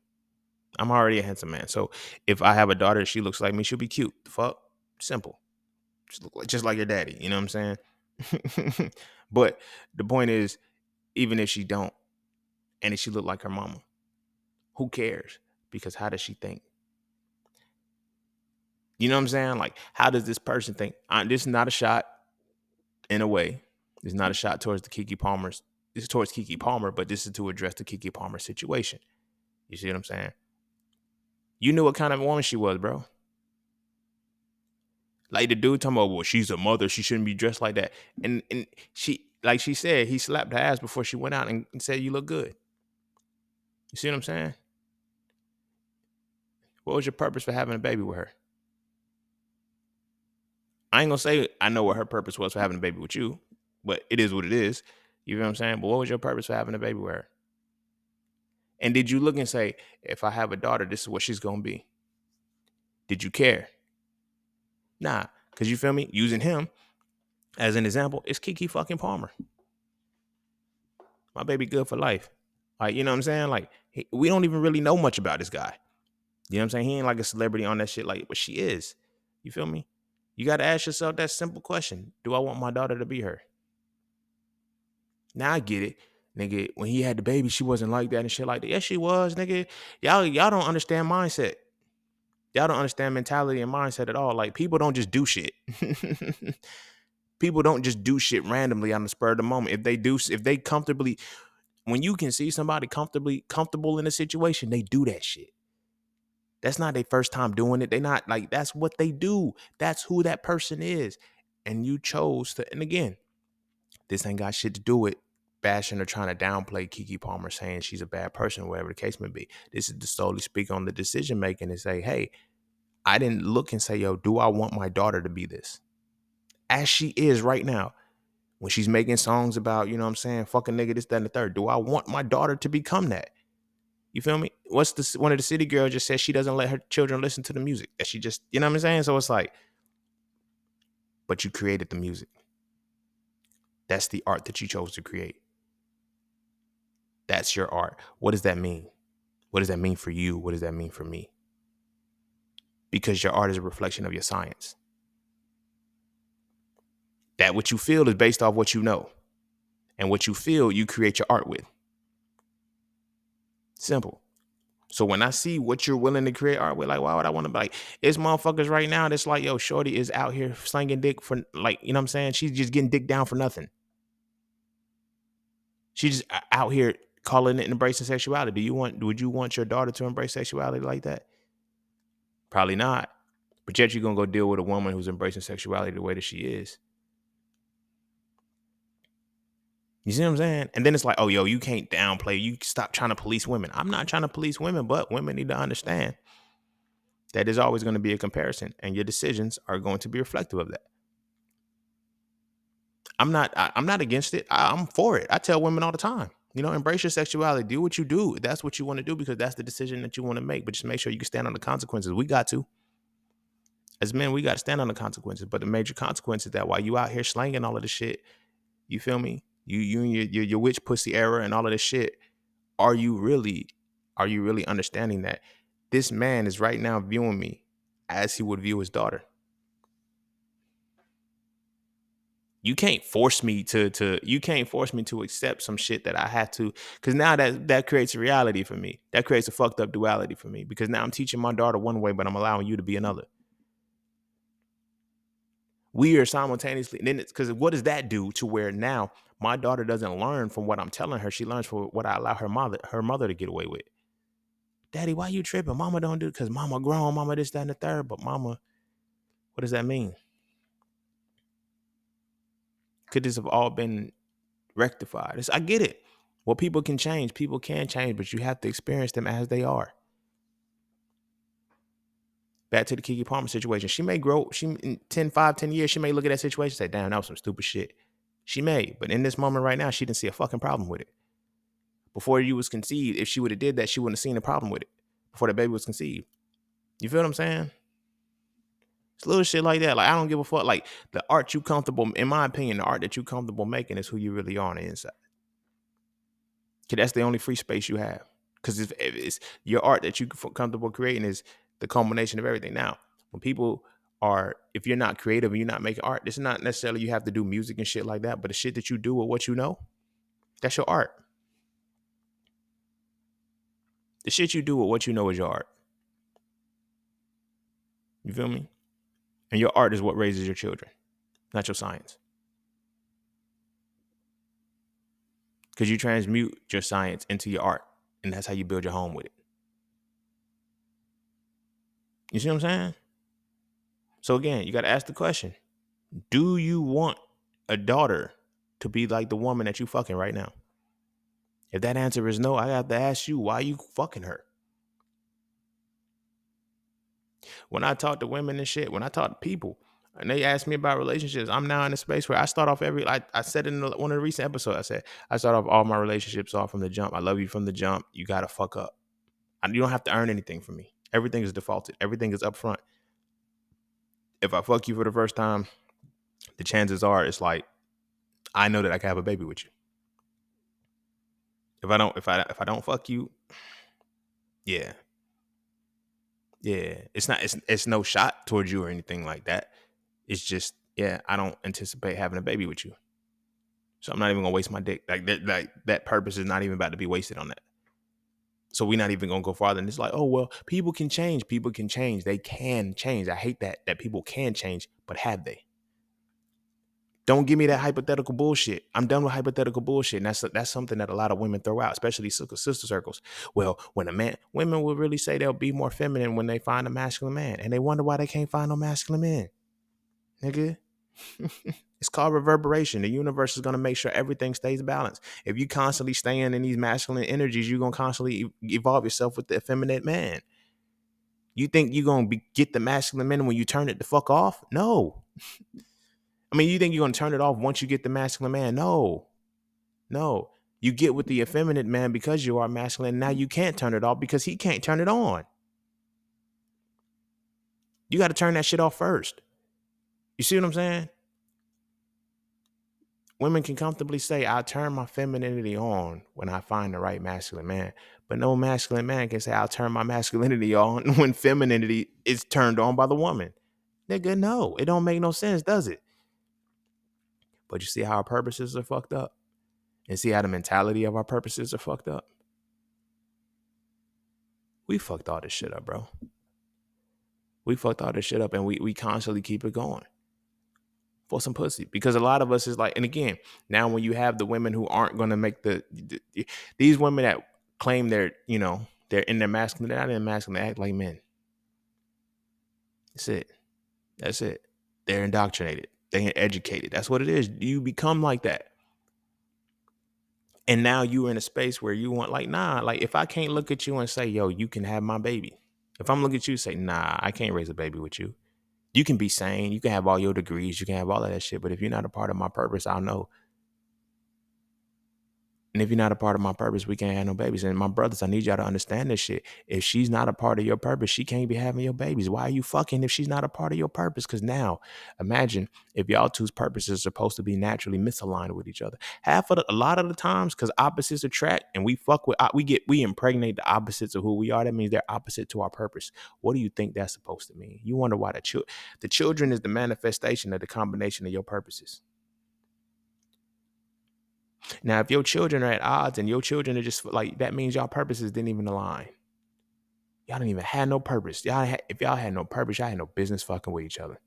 I'm already a handsome man. So if I have a daughter, she looks like me, she'll be cute. The fuck? Simple. Just like your daddy. You know what I'm saying? But the point is, even if she don't, and if she look like her mama, who cares? Because how does she think? You know what I'm saying? Like, how does this person think? This is not a shot in a way. It's not a shot towards the Keke Palmer's. It's towards Keke Palmer, but this is to address the Keke Palmer situation. You see what I'm saying? You knew what kind of woman she was, bro. Like the dude talking about, well, she's a mother. She shouldn't be dressed like that. And she, like she said, he slapped her ass before she went out and said, you look good. You see what I'm saying? What was your purpose for having a baby with her? I ain't going to say I know what her purpose was for having a baby with you, but it is what it is. You know what I'm saying? But what was your purpose for having a baby with her? And did you look and say, if I have a daughter, this is what she's going to be? Did you care? Nah, because you feel me? Using him as an example, it's Keke fucking Palmer. My baby good for life. Like, you know what I'm saying? Like, we don't even really know much about this guy. You know what I'm saying? He ain't like a celebrity on that shit like what she is. You feel me? You got to ask yourself that simple question. Do I want my daughter to be her? Now I get it. Nigga, when he had the baby, she wasn't like that and shit like that. Yes, she was, nigga. Y'all don't understand mindset. Y'all don't understand mentality and mindset at all. Like, people don't just do shit. People don't just do shit randomly on the spur of the moment. If they comfortably, when you can see somebody comfortable in a situation, they do that shit. That's not their first time doing it. They not like, that's what they do. That's who that person is. And you chose to, and again, this ain't got shit to do with bashing or trying to downplay Keke Palmer, saying she's a bad person, whatever the case may be. This is to solely speak on the decision making and say, hey, I didn't look and say, yo, do I want my daughter to be this? As she is right now, when she's making songs about, you know what I'm saying, fucking nigga, this, that, and the third. Do I want my daughter to become that? You feel me? What's this? One of the city girls just said she doesn't let her children listen to the music that she just, you know what I'm saying? So it's like, but you created the music. That's the art that you chose to create. That's your art. What does that mean? What does that mean for you? What does that mean for me? Because your art is a reflection of your science. That what you feel is based off what you know. And what you feel, you create your art with. Simple. So when I see what you're willing to create art with, like, why would I want to be like, it's motherfuckers right now that's like, yo, shorty is out here slinging dick for, like, you know what I'm saying? She's just getting dick down for nothing. She's just out here calling it embracing sexuality. Would you want your daughter to embrace sexuality like that? Probably not. But yet you're going to go deal with a woman who's embracing sexuality the way that she is. You see what I'm saying? And then it's like, oh, yo, you can't downplay. You stop trying to police women. I'm not trying to police women, but women need to understand that there's always going to be a comparison and your decisions are going to be reflective of that. I'm not against it. I'm for it. I tell women all the time, you know, embrace your sexuality. Do what you do. That's what you want to do because that's the decision that you want to make. But just make sure you can stand on the consequences. We got to. As men, we got to stand on the consequences. But the major consequence is that while you out here slanging all of this shit, you feel me? You and your witch pussy era and all of this shit. Are you really understanding that this man is right now viewing me as he would view his daughter? You can't force me to accept some shit that I have to, because now that creates a reality for me. That creates a fucked up duality for me, because now I'm teaching my daughter one way, but I'm allowing you to be another. We are simultaneously, then it's because what does that do to where now my daughter doesn't learn from what I'm telling her? She learns from what I allow her mother to get away with. Daddy, why you tripping? Mama don't do it because mama grown, mama this, that, and the third. But mama, what does that mean? Could this have all been rectified? I get it. Well, people can change, but you have to experience them as they are. Back to the Keke Palmer situation. She may grow, in 5, 10 years, she may look at that situation and say, damn, that was some stupid shit. She may, but in this moment right now, she didn't see a fucking problem with it. Before you was conceived, if she would have did that, she wouldn't have seen a problem with it before the baby was conceived. You feel what I'm saying? It's little shit like that. Like, I don't give a fuck. Like, the art you comfortable, in my opinion, the art that you comfortable making is who you really are on the inside. Because that's the only free space you have. Because it's your art that you comfortable creating is the culmination of everything. Now, when people are, if you're not creative and you're not making art, it's not necessarily you have to do music and shit like that, but the shit that you do with what you know, that's your art. The shit you do with what you know is your art. You feel me? And your art is what raises your children, not your science. Because you transmute your science into your art, and that's how you build your home with it. You see what I'm saying? So again, you got to ask the question, do you want a daughter to be like the woman that you fucking right now? If that answer is no, I have to ask you, why are you fucking her? When I talk to women and shit, when I talk to people and they ask me about relationships, I'm now in a space where I start off I said in one of the recent episodes, I start off all my relationships off from the jump. I love you from the jump. You got to fuck up. You don't have to earn anything from me. Everything is defaulted. Everything is upfront. If I fuck you for the first time, the chances are it's like, I know that I can have a baby with you. If I don't fuck you, yeah. Yeah, it's no shot towards you or anything like that. It's just, yeah, I don't anticipate having a baby with you. So I'm not even going to waste my dick. Like that purpose is not even about to be wasted on that. So we're not even going to go farther. And it's like, oh, well, people can change. People can change. They can change. I hate that people can change, but have they? Don't give me that hypothetical bullshit. I'm done with hypothetical bullshit. And that's something that a lot of women throw out, especially sister circles. Well, women will really say they'll be more feminine when they find a masculine man. And they wonder why they can't find no masculine man. Nigga. It's called reverberation. The universe is going to make sure everything stays balanced. If you constantly staying in these masculine energies, you're going to constantly evolve yourself with the effeminate man. You think you're going to get the masculine man when you turn it the fuck off? No. I mean, you think you're going to turn it off once you get the masculine man? No. You get with the effeminate man because you are masculine. Now you can't turn it off because he can't turn it on. You got to turn that shit off first. You see what I'm saying? Women can comfortably say, I'll turn my femininity on when I find the right masculine man. But no masculine man can say, I'll turn my masculinity on when femininity is turned on by the woman. Nigga, no. It don't make no sense, does it? But you see how our purposes are fucked up? And see how the mentality of our purposes are fucked up? We fucked all this shit up, bro. We fucked all this shit up, and we constantly keep it going. For some pussy. Because a lot of us is like, and again, now when you have the women who aren't going to make these women that claim they're in their masculine, they're not in their masculine, they act like men. That's it. They're indoctrinated. They ain't educated. That's what it is. You become like that. And now you're in a space where you want like, if I can't look at you and say, yo, you can have my baby. If I'm looking at you, say, nah, I can't raise a baby with you. you can be sane, you can have all your degrees, you can have all of that shit, but if you're not a part of my purpose, I'll know. And if you're not a part of my purpose, we can't have no babies. And my brothers, I need y'all to understand this shit. If she's not a part of your purpose, she can't be having your babies. Why are you fucking if she's not a part of your purpose? Because now, imagine if y'all two's purposes are supposed to be naturally misaligned with each other. A lot of the times, because opposites attract, and we impregnate the opposites of who we are. That means they're opposite to our purpose. What do you think that's supposed to mean? You wonder why the children is the manifestation of the combination of your purposes. Now, if your children are at odds and your children are just like, that means y'all purposes didn't even align. Y'all didn't even have no purpose. If y'all had no purpose, y'all had no business fucking with each other.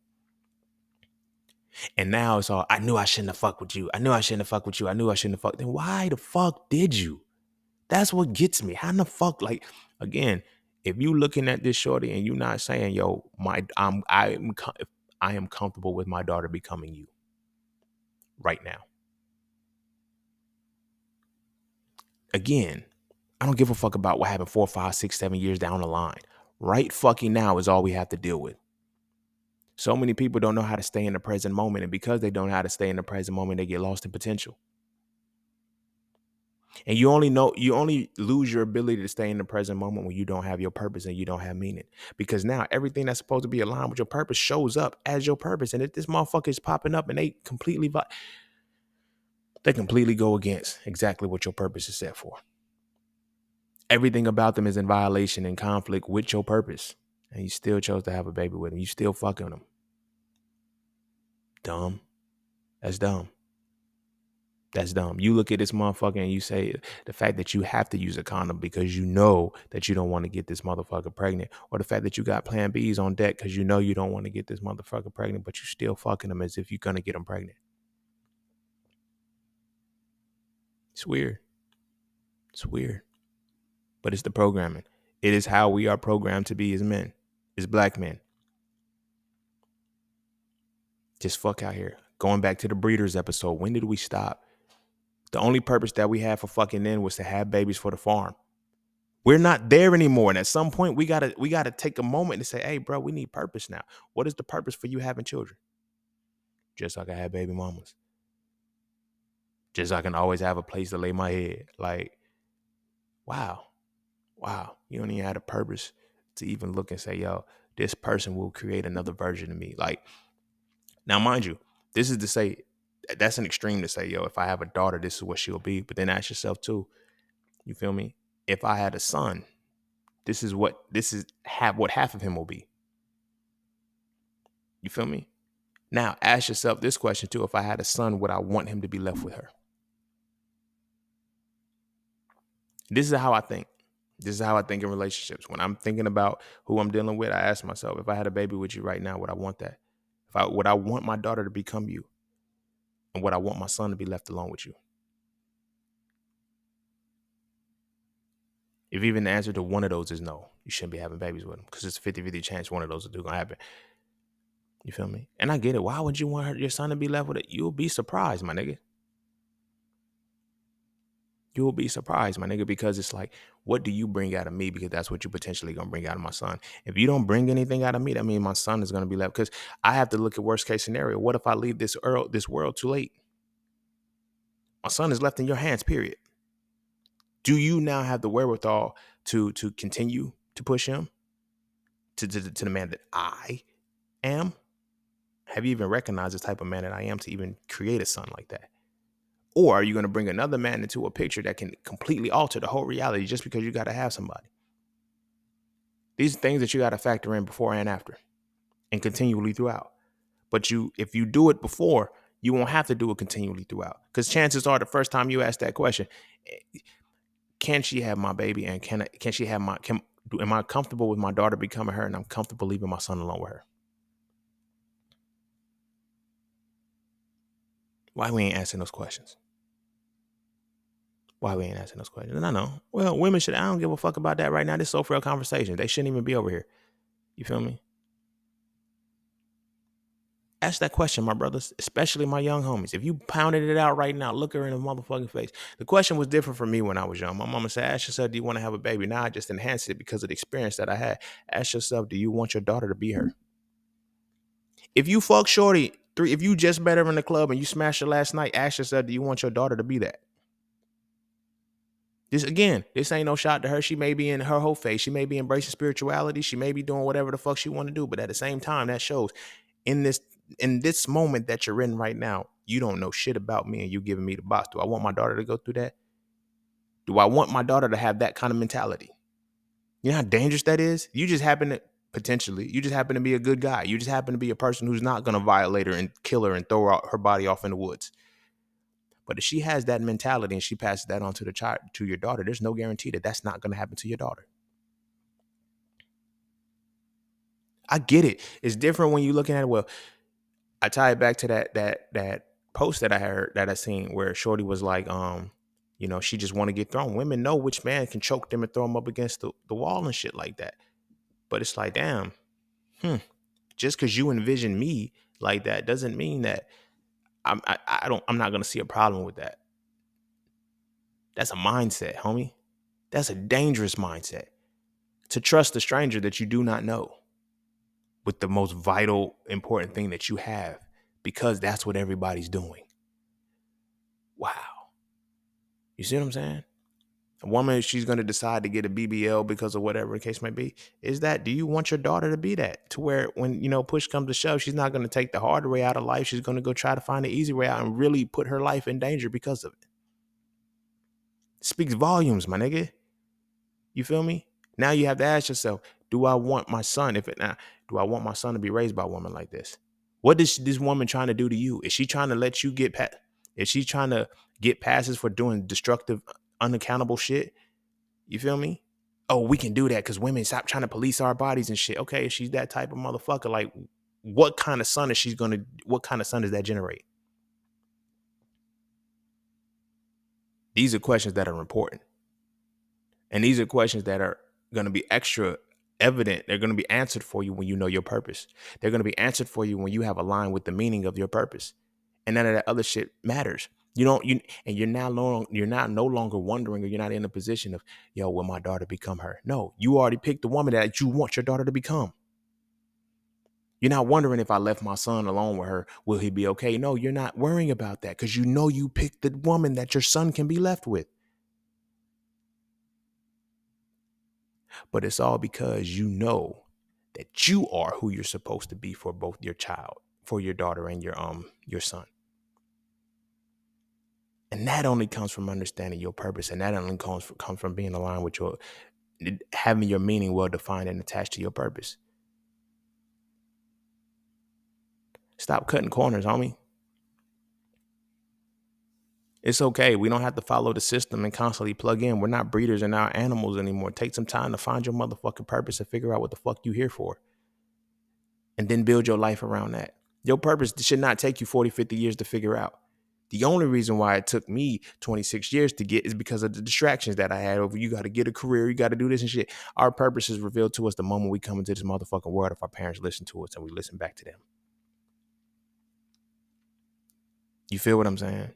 And now it's all, I knew I shouldn't have fucked with you. I knew I shouldn't have fucked with you. I knew I shouldn't have fucked. Then why the fuck did you? That's what gets me. How in the fuck? Like, again, if you looking at this shorty and you not saying, yo, I am comfortable with my daughter becoming you right now. Again, I don't give a fuck about what happened 4, 5, 6, 7 years down the line. Right fucking now is all we have to deal with. So many people don't know how to stay in the present moment. And because they don't know how to stay in the present moment, they get lost in potential. And you only lose your ability to stay in the present moment when you don't have your purpose and you don't have meaning. Because now everything that's supposed to be aligned with your purpose shows up as your purpose. And if this motherfucker is popping up and they completely go against exactly what your purpose is set for. Everything about them is in violation and conflict with your purpose. And you still chose to have a baby with them. You still fucking them. Dumb. That's dumb. That's dumb. You look at this motherfucker and you say the fact that you have to use a condom because you know that you don't want to get this motherfucker pregnant, or the fact that you got plan Bs on deck because you know you don't want to get this motherfucker pregnant, but you still fucking them as if you're going to get them pregnant. It's weird. It's weird. But it's the programming. It is how we are programmed to be as men, as black men. Just fuck out here. Going back to the Breeders episode, when did we stop? The only purpose that we had for fucking then was to have babies for the farm. We're not there anymore. And at some point, we gotta take a moment and say, hey, bro, we need purpose now. What is the purpose for you having children? Just like I had baby mamas. Just so I can always have a place to lay my head. Like, wow. You don't even have a purpose to even look and say, yo, this person will create another version of me. Like, now, mind you, this is to say, that's an extreme to say, yo, if I have a daughter, this is what she'll be. But then ask yourself too, you feel me? If I had a son, this is what half of him will be. You feel me? Now, ask yourself this question too. If I had a son, would I want him to be left with her? This is how I think. This is how I think in relationships. When I'm thinking about who I'm dealing with, I ask myself, if I had a baby with you right now, would I want that? Would I want my daughter to become you? And would I want my son to be left alone with you? If even the answer to one of those is no, you shouldn't be having babies with them because it's a 50-50 chance one of those is going to happen. You feel me? And I get it. Why would you want your son to be left with it? You'll be surprised, my nigga. You'll be surprised, my nigga, because it's like, what do you bring out of me? Because that's what you're potentially going to bring out of my son. If you don't bring anything out of me, that means my son is going to be left. Because I have to look at worst case scenario. What if I leave this world too late? My son is left in your hands, period. Do you now have the wherewithal to continue to push him to the man that I am? Have you even recognized the type of man that I am to even create a son like that? Or are you going to bring another man into a picture that can completely alter the whole reality just because you got to have somebody? These are things that you got to factor in before and after and continually throughout. But if you do it before, you won't have to do it continually throughout. Because chances are the first time you ask that question, can she have my baby? And can she have am I comfortable with my daughter becoming her? And I'm comfortable leaving my son alone with her. Why we ain't asking those questions? And I know. Well, women should. I don't give a fuck about that right now. This is So Frail Conversation. They shouldn't even be over here. You feel me? Ask that question, my brothers, especially my young homies. If you pounded it out right now, look her in the motherfucking face. The question was different for me when I was young. My mama said, ask yourself, do you want to have a baby? Now I just enhanced it because of the experience that I had. Ask yourself, do you want your daughter to be her? If you fuck shorty, if you just met her in the club and you smashed her last night, ask yourself, do you want your daughter to be that? This, again, this ain't no shot to her. She may be in her whole phase. She may be embracing spirituality. She may be doing whatever the fuck she want to do. But at the same time, that shows in this moment that you're in right now, you don't know shit about me and you giving me the box. Do I want my daughter to go through that? Do I want my daughter to have that kind of mentality? You know how dangerous that is? You just happen to be a good guy. You just happen to be a person who's not going to violate her and kill her and throw her body off in the woods. But if she has that mentality and she passes that on to the child, to your daughter, there's no guarantee that that's not going to happen to your daughter. I get it. It's different when you're looking at it. Well, I tie it back to that post that I heard, that I seen, where shorty was like, you know, she just want to get thrown. Women know which man can choke them and throw them up against the wall and shit like that. But it's like, damn, just because you envision me like that doesn't mean that I'm not going to see a problem with that. That's a mindset, homie. That's a dangerous mindset, to trust a stranger that you do not know with the most vital, important thing that you have, because that's what everybody's doing. Wow. You see what I'm saying? A woman, she's going to decide to get a BBL because of whatever the case may be. Is that, do you want your daughter to be that? To where when, you know, push comes to shove, she's not going to take the hard way out of life. She's going to go try to find the easy way out and really put her life in danger because of it. Speaks volumes, my nigga. You feel me? Now you have to ask yourself, do I want my son, do I want my son to be raised by a woman like this? What is this woman trying to do to you? Is she trying to let you get past? Is she trying to get passes for doing destructive, unaccountable shit? You feel me? Oh, we can do that because women stop trying to police our bodies and shit. Okay, if she's that type of motherfucker, like, what kind of son does that generate? These are questions that are important. And these are questions that are going to be extra evident. They're going to be answered for you when you know your purpose. They're going to be answered for you when you have aligned with the meaning of your purpose. And none of that other shit matters. You're not no longer wondering, or you're not in a position of, yo, will my daughter become her? No, you already picked the woman that you want your daughter to become. You're not wondering, if I left my son alone with her, will he be okay? No, you're not worrying about that, because you know you picked the woman that your son can be left with. But it's all because you know that you are who you're supposed to be for both your child, for your daughter, and your son. And that only comes from understanding your purpose. And that only comes from being aligned with having your meaning well defined and attached to your purpose. Stop cutting corners, homie. It's okay. We don't have to follow the system and constantly plug in. We're not breeders and not animals anymore. Take some time to find your motherfucking purpose and figure out what the fuck you here for. And then build your life around that. Your purpose should not take you 40, 50 years to figure out. The only reason why it took me 26 years to get is because of the distractions that I had over, you got to get a career, you got to do this and shit. Our purpose is revealed to us the moment we come into this motherfucking world, if our parents listen to us and we listen back to them. You feel what I'm saying?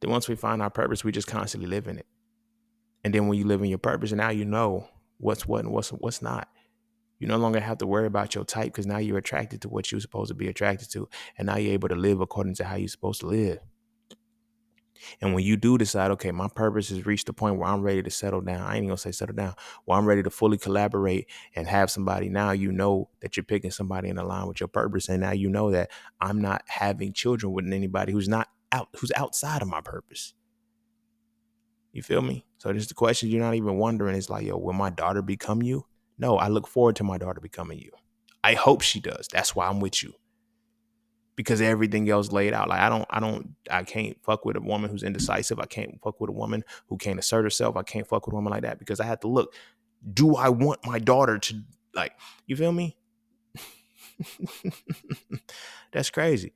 Then once we find our purpose, we just constantly live in it. And then when you live in your purpose, and now you know what's what and what's not. You no longer have to worry about your type, because now you're attracted to what you're supposed to be attracted to. And now you're able to live according to how you're supposed to live. And when you do decide, okay, my purpose has reached the point where I'm ready to settle down. I ain't going to say settle down. Well, I'm ready to fully collaborate and have somebody. Now you know that you're picking somebody in line with your purpose. And now you know that I'm not having children with anybody who's outside of my purpose. You feel me? So just the question you're not even wondering is like, yo, will my daughter become you? No, I look forward to my daughter becoming you. I hope she does. That's why I'm with you. Because everything else laid out. Like, I can't fuck with a woman who's indecisive. I can't fuck with a woman who can't assert herself. I can't fuck with a woman like that, because I have to look, do I want my daughter to, like, you feel me? That's crazy.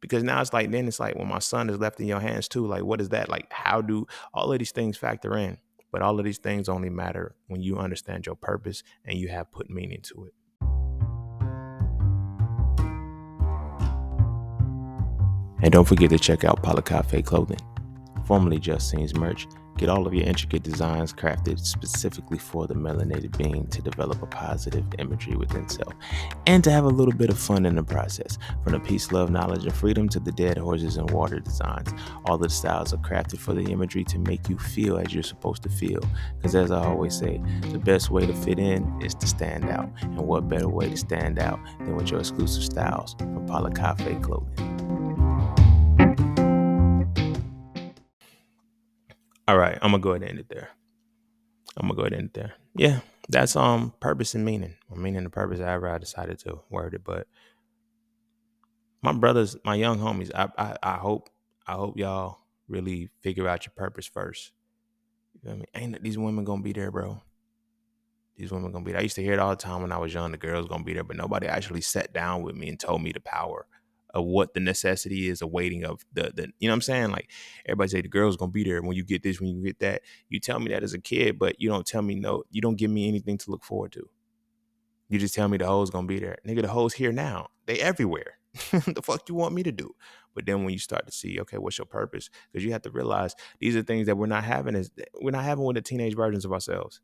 Because now it's like, then it's like, when my son is left in your hands too, like, what is that? Like, how do all of these things factor in? But all of these things only matter when you understand your purpose and you have put meaning to it. And don't forget to check out Paula Cafe Clothing, formerly Just Scenes merch. Get all of your intricate designs crafted specifically for the melanated being to develop a positive imagery within self and to have a little bit of fun in the process. From the peace, love, knowledge, and freedom to the dead horses and water designs, all the styles are crafted for the imagery to make you feel as you're supposed to feel. Because as I always say, the best way to fit in is to stand out. And what better way to stand out than with your exclusive styles from Paula Cafe Clothing. All right, I'm going to go ahead and end it there. Yeah, that's purpose and meaning. Or meaning and purpose, however I decided to word it. But my brothers, my young homies, I hope y'all really figure out your purpose first. You know what I mean? Ain't these women going to be there, bro? These women going to be there. I used to hear it all the time when I was young. The girls going to be there. But nobody actually sat down with me and told me the power of what the necessity is, awaiting of the you know what I'm saying? Like, everybody say the girl's gonna be there when you get this, when you get that. You tell me that as a kid, but you don't tell me no, you don't give me anything to look forward to. You just tell me the hoe's gonna be there. Nigga, the hoe's here now. They everywhere. The fuck you want me to do? But then when you start to see, okay, what's your purpose? Because you have to realize these are things that we're not having with the teenage versions of ourselves.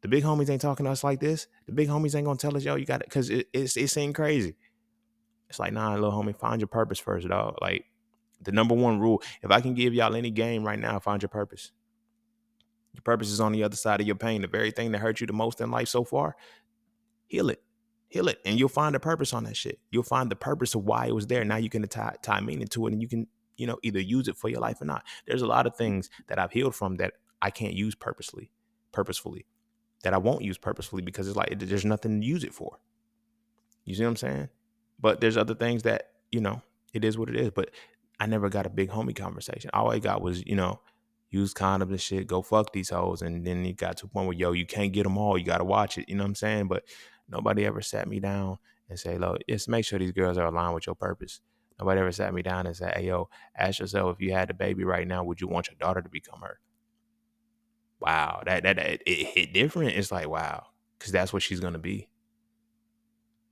The big homies ain't talking to us like this. The big homies ain't gonna tell us, yo, you got it, because it seemed crazy. It's like, nah, little homie, find your purpose first, dog. Like, the number one rule, if I can give y'all any game right now, find your purpose. Your purpose is on the other side of your pain. The very thing that hurt you the most in life so far, heal it. Heal it. And you'll find a purpose on that shit. You'll find the purpose of why it was there. Now you can tie meaning to it, and you can, you know, either use it for your life or not. There's a lot of things that I've healed from that I can't use purposefully, that I won't use purposefully because it's like there's nothing to use it for. You see what I'm saying? But there's other things that, you know, it is what it is. But I never got a big homie conversation. All I got was, you know, use condoms and shit, go fuck these hoes. And then it got to a point where, yo, you can't get them all. You got to watch it. You know what I'm saying? But nobody ever sat me down and say, look, just make sure these girls are aligned with your purpose. Nobody ever sat me down and said, hey, yo, ask yourself, if you had a baby right now, would you want your daughter to become her? Wow. That it hit different. It's like, wow, because that's what she's going to be.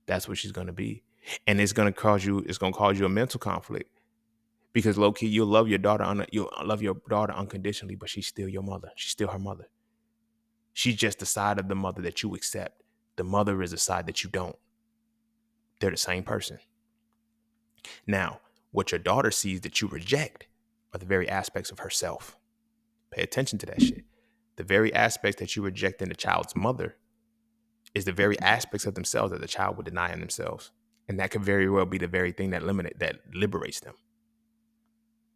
That's what she's going to be. And it's gonna cause you a mental conflict, because low key you'll love your daughter unconditionally, but she's still your mother. She's still her mother. She's just the side of the mother that you accept. The mother is the side that you don't. They're the same person. Now, what your daughter sees that you reject are the very aspects of herself. Pay attention to that shit. The very aspects that you reject in the child's mother is the very aspects of themselves that the child would deny in themselves. And that could very well be the very thing that liberates them.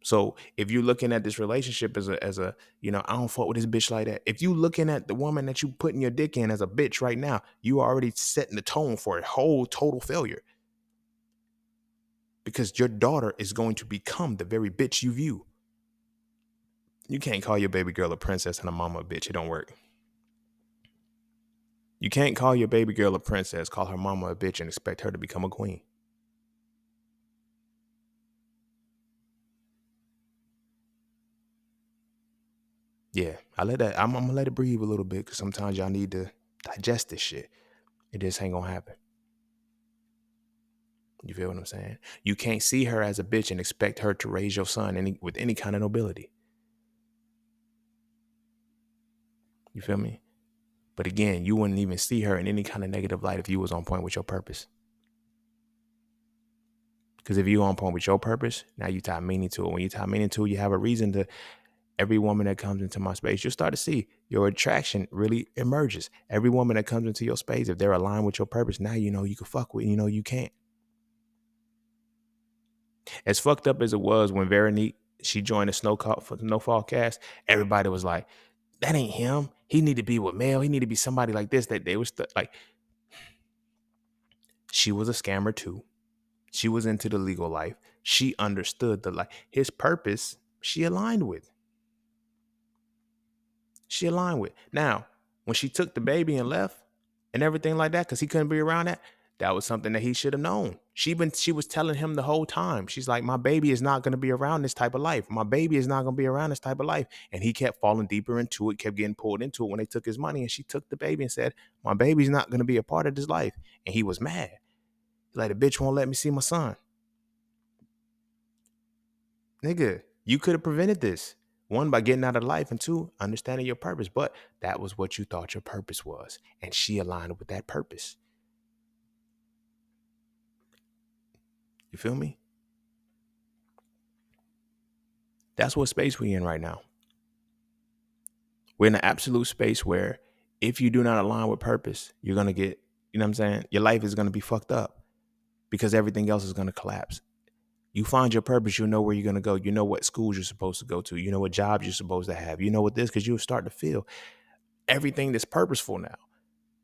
So if you're looking at this relationship as a, you know, I don't fuck with this bitch like that. If you're looking at the woman that you putting your dick in as a bitch right now, you are already setting the tone for a whole total failure. Because your daughter is going to become the very bitch you view. You can't call your baby girl a princess and a mama a bitch. It don't work. You can't call your baby girl a princess, call her mama a bitch, and expect her to become a queen. Yeah, I'm gonna let it breathe a little bit, because sometimes y'all need to digest this shit. It just ain't gonna happen. You feel what I'm saying? You can't see her as a bitch and expect her to raise your son with any kind of nobility. You feel me? But again, you wouldn't even see her in any kind of negative light if you was on point with your purpose. Because if you're on point with your purpose, now you tie meaning to it. When you tie meaning to it, you have a reason to. Every woman that comes into my space, you'll start to see your attraction really emerges. Every woman that comes into your space, if they're aligned with your purpose, now you know you can fuck with, you know you can't. As fucked up as it was when Veronique, she joined the Snowfall cast, everybody was like, that ain't him. He need to be with Mel. He need to be somebody like this. That they was like, she was a scammer too. She was into the legal life. She understood the life. His purpose, she aligned with. Now, when she took the baby and left and everything like that, because he couldn't be around that was something that he should have known. She was telling him the whole time. She's like, my baby is not going to be around this type of life. And he kept falling deeper into it, kept getting pulled into it when they took his money. And she took the baby and said, my baby's not going to be a part of this life. And he was mad. Like, the bitch won't let me see my son. Nigga, you could have prevented this. One, by getting out of life, and two, understanding your purpose. But that was what you thought your purpose was, and she aligned with that purpose. You feel me? That's what space we're in right now. We're in an absolute space where if you do not align with purpose, you're going to get, you know what I'm saying? Your life is going to be fucked up because everything else is going to collapse. You find your purpose, you know where you're going to go. You know what schools you're supposed to go to. You know what jobs you're supposed to have. You know what this, because you'll start to feel everything that's purposeful now.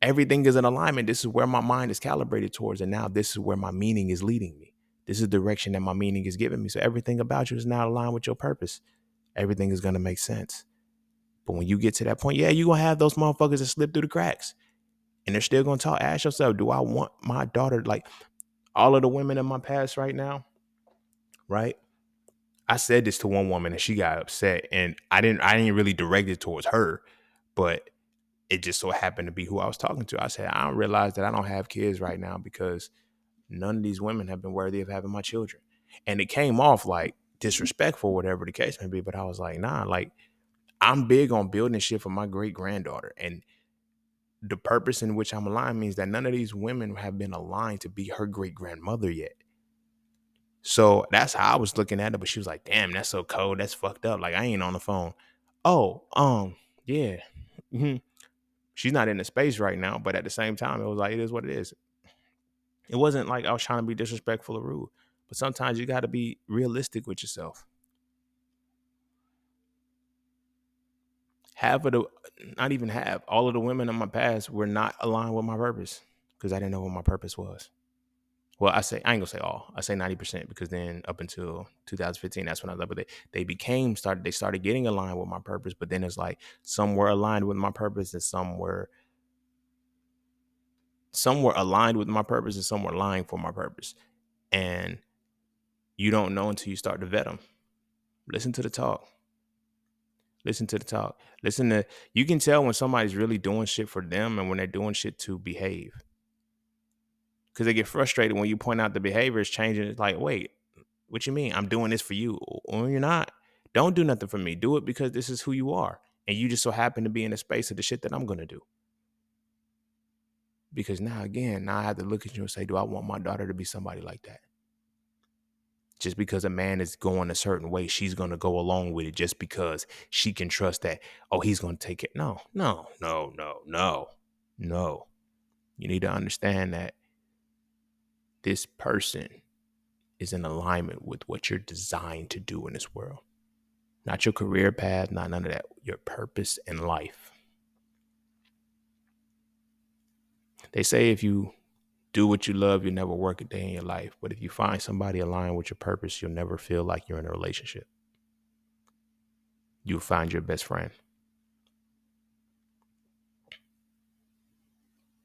Everything is in alignment. This is where my mind is calibrated towards. And now this is where my meaning is leading me. This is the direction that my meaning is giving me. So everything about you is now aligned with your purpose. Everything is going to make sense. But when you get to that point, yeah, you're going to have those motherfuckers that slip through the cracks. And they're still going to talk. Ask yourself, do I want my daughter, like all of the women in my past right now? Right. I said this to one woman and she got upset, and I didn't really direct it towards her, but it just so happened to be who I was talking to. I said, I don't realize that I don't have kids right now because none of these women have been worthy of having my children. And it came off like disrespectful, whatever the case may be. But I was like, nah, like I'm big on building shit for my great granddaughter. And the purpose in which I'm aligned means that none of these women have been aligned to be her great grandmother yet. So that's how I was looking at it. But she was like, damn, that's so cold. That's fucked up. Like, I ain't on the phone. Oh, yeah. Mm-hmm. She's not in the space right now. But at the same time, it was like, it is what it is. It wasn't like I was trying to be disrespectful or rude. But sometimes you got to be realistic with yourself. All of the women in my past were not aligned with my purpose because I didn't know what my purpose was. Well, I ain't gonna say all. I say 90% because then up until 2015, that's when I was up with it. They started getting aligned with my purpose, but then it's like some were aligned with my purpose and some were aligned with my purpose and some were lying for my purpose. And you don't know until you start to vet them. Listen to the talk. You can tell when somebody's really doing shit for them and when they're doing shit to behave. Because they get frustrated when you point out the behavior is changing. It's like, wait, what you mean? I'm doing this for you. Or you're not. Don't do nothing for me. Do it because this is who you are. And you just so happen to be in the space of the shit that I'm going to do. Because now I have to look at you and say, do I want my daughter to be somebody like that? Just because a man is going a certain way, she's going to go along with it just because she can trust that, oh, he's going to take it. No. You need to understand that this person is in alignment with what you're designed to do in this world. Not your career path, not none of that. Your purpose in life. They say if you do what you love, you'll never work a day in your life. But if you find somebody aligned with your purpose, you'll never feel like you're in a relationship. You'll find your best friend.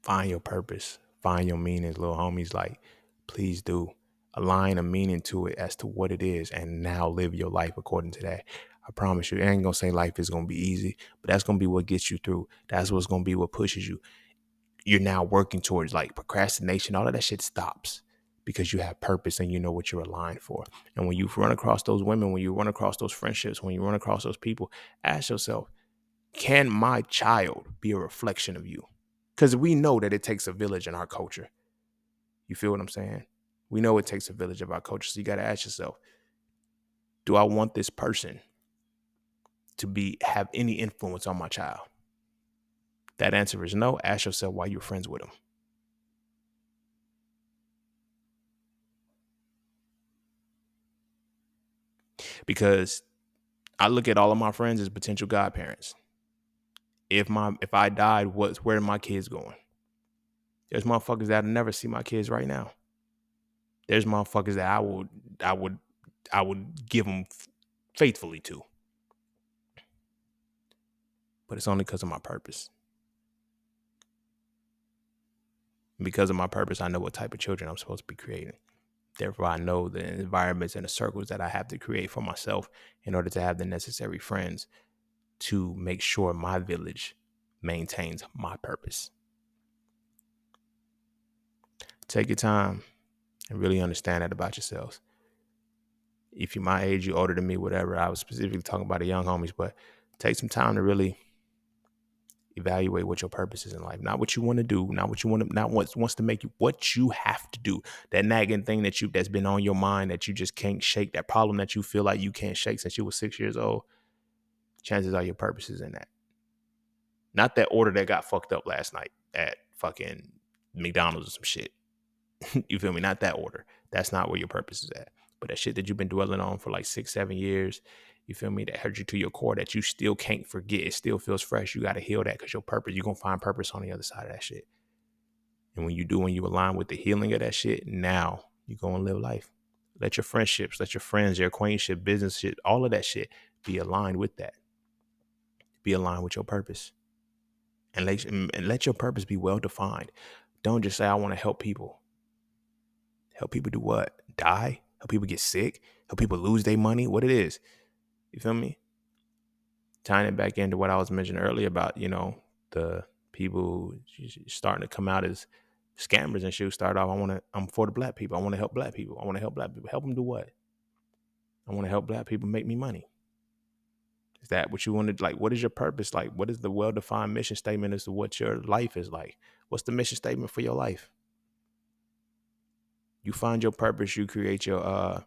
Find your purpose. Find your meaning, little homies. Like, please do align a meaning to it as to what it is, and now live your life according to that. I promise you, it ain't gonna say life is gonna be easy, but that's gonna be what gets you through. That's what's gonna be what pushes you. You're now working towards, like, procrastination. All of that shit stops because you have purpose and you know what you're aligned for. And when you run across those women, when you run across those friendships, when you run across those people, ask yourself, can my child be a reflection of you? Because we know that it takes a village in our culture. You feel what I'm saying? We know it takes a village of our culture. So you got to ask yourself, do I want this person to have any influence on my child? That answer is no. Ask yourself why you're friends with them. Because I look at all of my friends as potential godparents. If I died, where are my kids going? There's motherfuckers that'll never see my kids right now. There's motherfuckers that I would give them faithfully to. But it's only because of my purpose. Because of my purpose, I know what type of children I'm supposed to be creating. Therefore, I know the environments and the circles that I have to create for myself in order to have the necessary friends to make sure my village maintains my purpose. Take your time and really understand that about yourselves. if you're my age, you're older than me, whatever. I was specifically talking about the young homies, but take some time to really evaluate what your purpose is in life. Not what you want to do, not what you want to, not what wants to make you, what you have to do. That nagging thing that you, that's been on your mind that you just can't shake, that problem that you feel like you can't shake since you were 6 years old, chances are your purpose is in that. Not that order that got fucked up last night at fucking McDonald's or some shit. You feel me? Not that order. That's not where your purpose is at. But that shit that you've been dwelling on for like 6, 7 years, you feel me? That hurt you to your core that you still can't forget. It still feels fresh. You got to heal that because your purpose, you're going to find purpose on the other side of that shit. And when you do, when you align with the healing of that shit, now you're going to live life. Let your friendships, let your friends, your acquaintanceship, business shit, all of that shit be aligned with that. Be aligned with your purpose. And let your purpose be well-defined. Don't just say, I want to help people. Help people do what? Die? Help people get sick? Help people lose their money? What it is. You feel me? Tying it back into what I was mentioning earlier about, you know, the people starting to come out as scammers and shit. Start off, I'm for the black people. I want to help black people. I want to help black people. Help them do what? I want to help black people make me money. Is that what you want to, like, what is your purpose? Like, what is the well-defined mission statement as to what your life is like? What's the mission statement for your life? You find your purpose, you create your,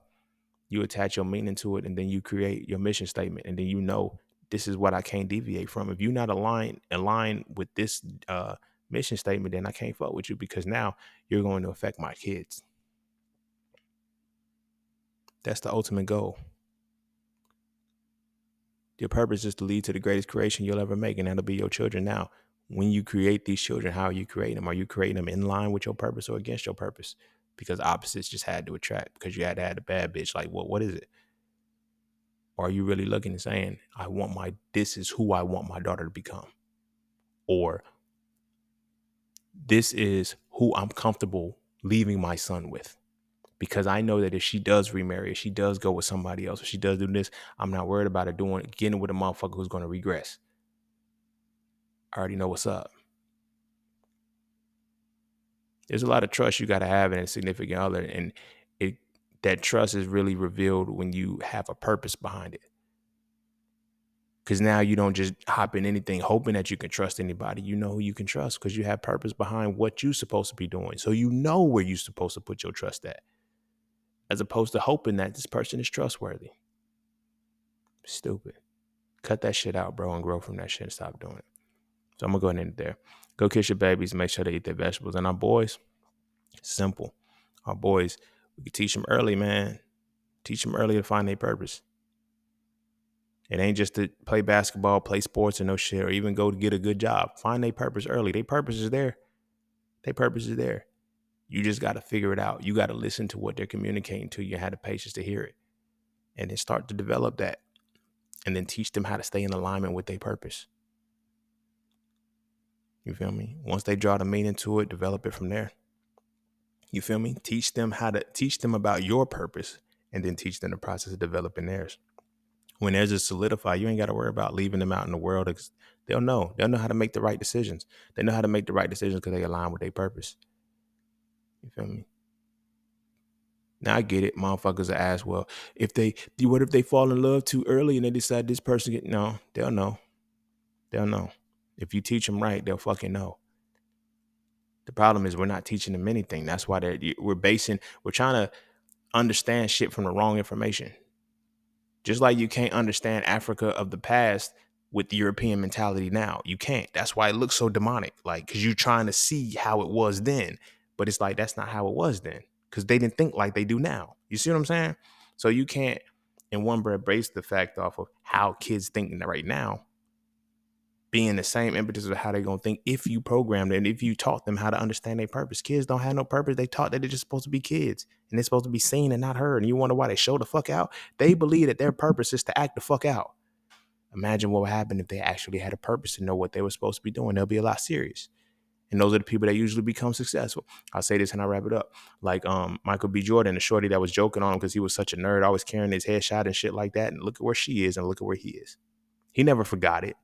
you attach your meaning to it, and then you create your mission statement. And then you know, this is what I can't deviate from. If you're not aligned with this mission statement, then I can't fuck with you because now you're going to affect my kids. That's the ultimate goal. Your purpose is to lead to the greatest creation you'll ever make, and that'll be your children. Now, when you create these children, how are you creating them? Are you creating them in line with your purpose or against your purpose? Because opposites just had to attract, because you had to have a bad bitch. Like, what is it? Or are you really looking and saying, this is who I want my daughter to become. Or this is who I'm comfortable leaving my son with. Because I know that if she does remarry, if she does go with somebody else, if she does do this, I'm not worried about her getting with a motherfucker who's going to regress. I already know what's up. There's a lot of trust you got to have in a significant other. And that trust is really revealed when you have a purpose behind it. Because now you don't just hop in anything hoping that you can trust anybody. You know who you can trust because you have purpose behind what you're supposed to be doing. So you know where you're supposed to put your trust at. As opposed to hoping that this person is trustworthy. Stupid. Cut that shit out, bro, and grow from that shit and stop doing it. So I'm going to go ahead and end it there. Go kiss your babies. Make sure they eat their vegetables. And our boys, simple. Our boys, we can teach them early, man. Teach them early to find their purpose. It ain't just to play basketball, play sports, and no shit, or even go to get a good job. Find their purpose early. Their purpose is there. Their purpose is there. You just got to figure it out. You got to listen to what they're communicating to you and have the patience to hear it. And then start to develop that. And then teach them how to stay in alignment with their purpose. You feel me? Once they draw the meaning to it, develop it from there. You feel me? Teach them about your purpose and then teach them the process of developing theirs. When theirs is solidified, you ain't got to worry about leaving them out in the world. They'll know. They'll know how to make the right decisions. They know how to make the right decisions because they align with their purpose. You feel me? Now I get it. Motherfuckers are asked, well, what if they fall in love too early and they decide this person get, no, they'll know. They'll know. If you teach them right, they'll fucking know. The problem is we're not teaching them anything. That's why we're trying to understand shit from the wrong information. Just like you can't understand Africa of the past with the European mentality now. You can't. That's why it looks so demonic. Like, because you're trying to see how it was then. But it's like, that's not how it was then. Because they didn't think like they do now. You see what I'm saying? So you can't, in one breath, base the fact off of how kids thinking right now. Being the same impetus of how they're going to think if you program them and if you taught them how to understand their purpose. Kids don't have no purpose. They taught that they're just supposed to be kids and they're supposed to be seen and not heard. And you wonder why they show the fuck out. They believe that their purpose is to act the fuck out. Imagine what would happen if they actually had a purpose and know what they were supposed to be doing. They'll be a lot serious. And those are the people that usually become successful. I'll say this and I'll wrap it up. Like Michael B. Jordan, the shorty that was joking on him because he was such a nerd, always carrying his headshot and shit like that. And look at where she is and look at where he is. He never forgot it.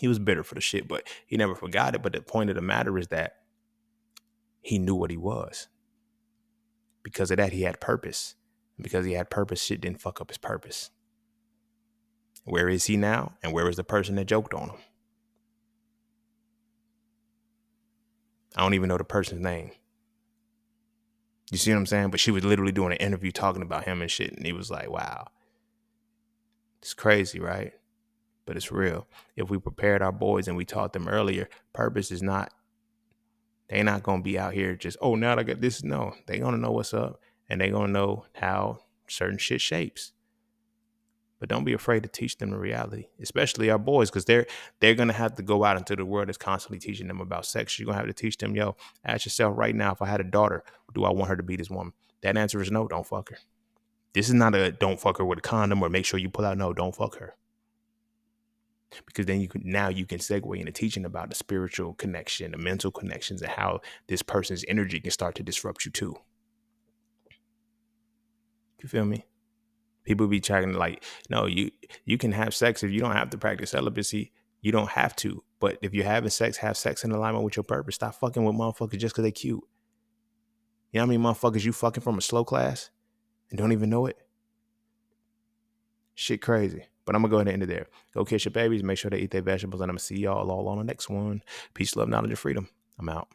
He was bitter for the shit, but he never forgot it. But the point of the matter is that he knew what he was. Because of that, he had purpose. Because he had purpose, shit didn't fuck up his purpose. Where is he now? And where is the person that joked on him? I don't even know the person's name. You see what I'm saying? But she was literally doing an interview talking about him and shit. And he was like, wow. It's crazy, right? But it's real. If we prepared our boys and we taught them earlier, purpose is not, they're not going to be out here just, oh, now I got this. No, they're going to know what's up. And they're going to know how certain shit shapes. But don't be afraid to teach them the reality, especially our boys, because they're going to have to go out into the world that's constantly teaching them about sex. You're going to have to teach them, yo, ask yourself right now, if I had a daughter, do I want her to be this woman? That answer is no, don't fuck her. This is not a don't fuck her with a condom or make sure you pull out. No, don't fuck her. Because then you can segue into teaching about the spiritual connection, the mental connections, and how this person's energy can start to disrupt you too. You feel me? People be trying to like, no, you can have sex if you don't have to practice celibacy. You don't have to. But if you're having sex, have sex in alignment with your purpose. Stop fucking with motherfuckers just because they cute. You know what I mean? Motherfuckers you fucking from a slow class and don't even know it. Shit crazy. But I'm going to go ahead and end it there. Go kiss your babies. Make sure they eat their vegetables. And I'm going to see y'all all on the next one. Peace, love, knowledge, and freedom. I'm out.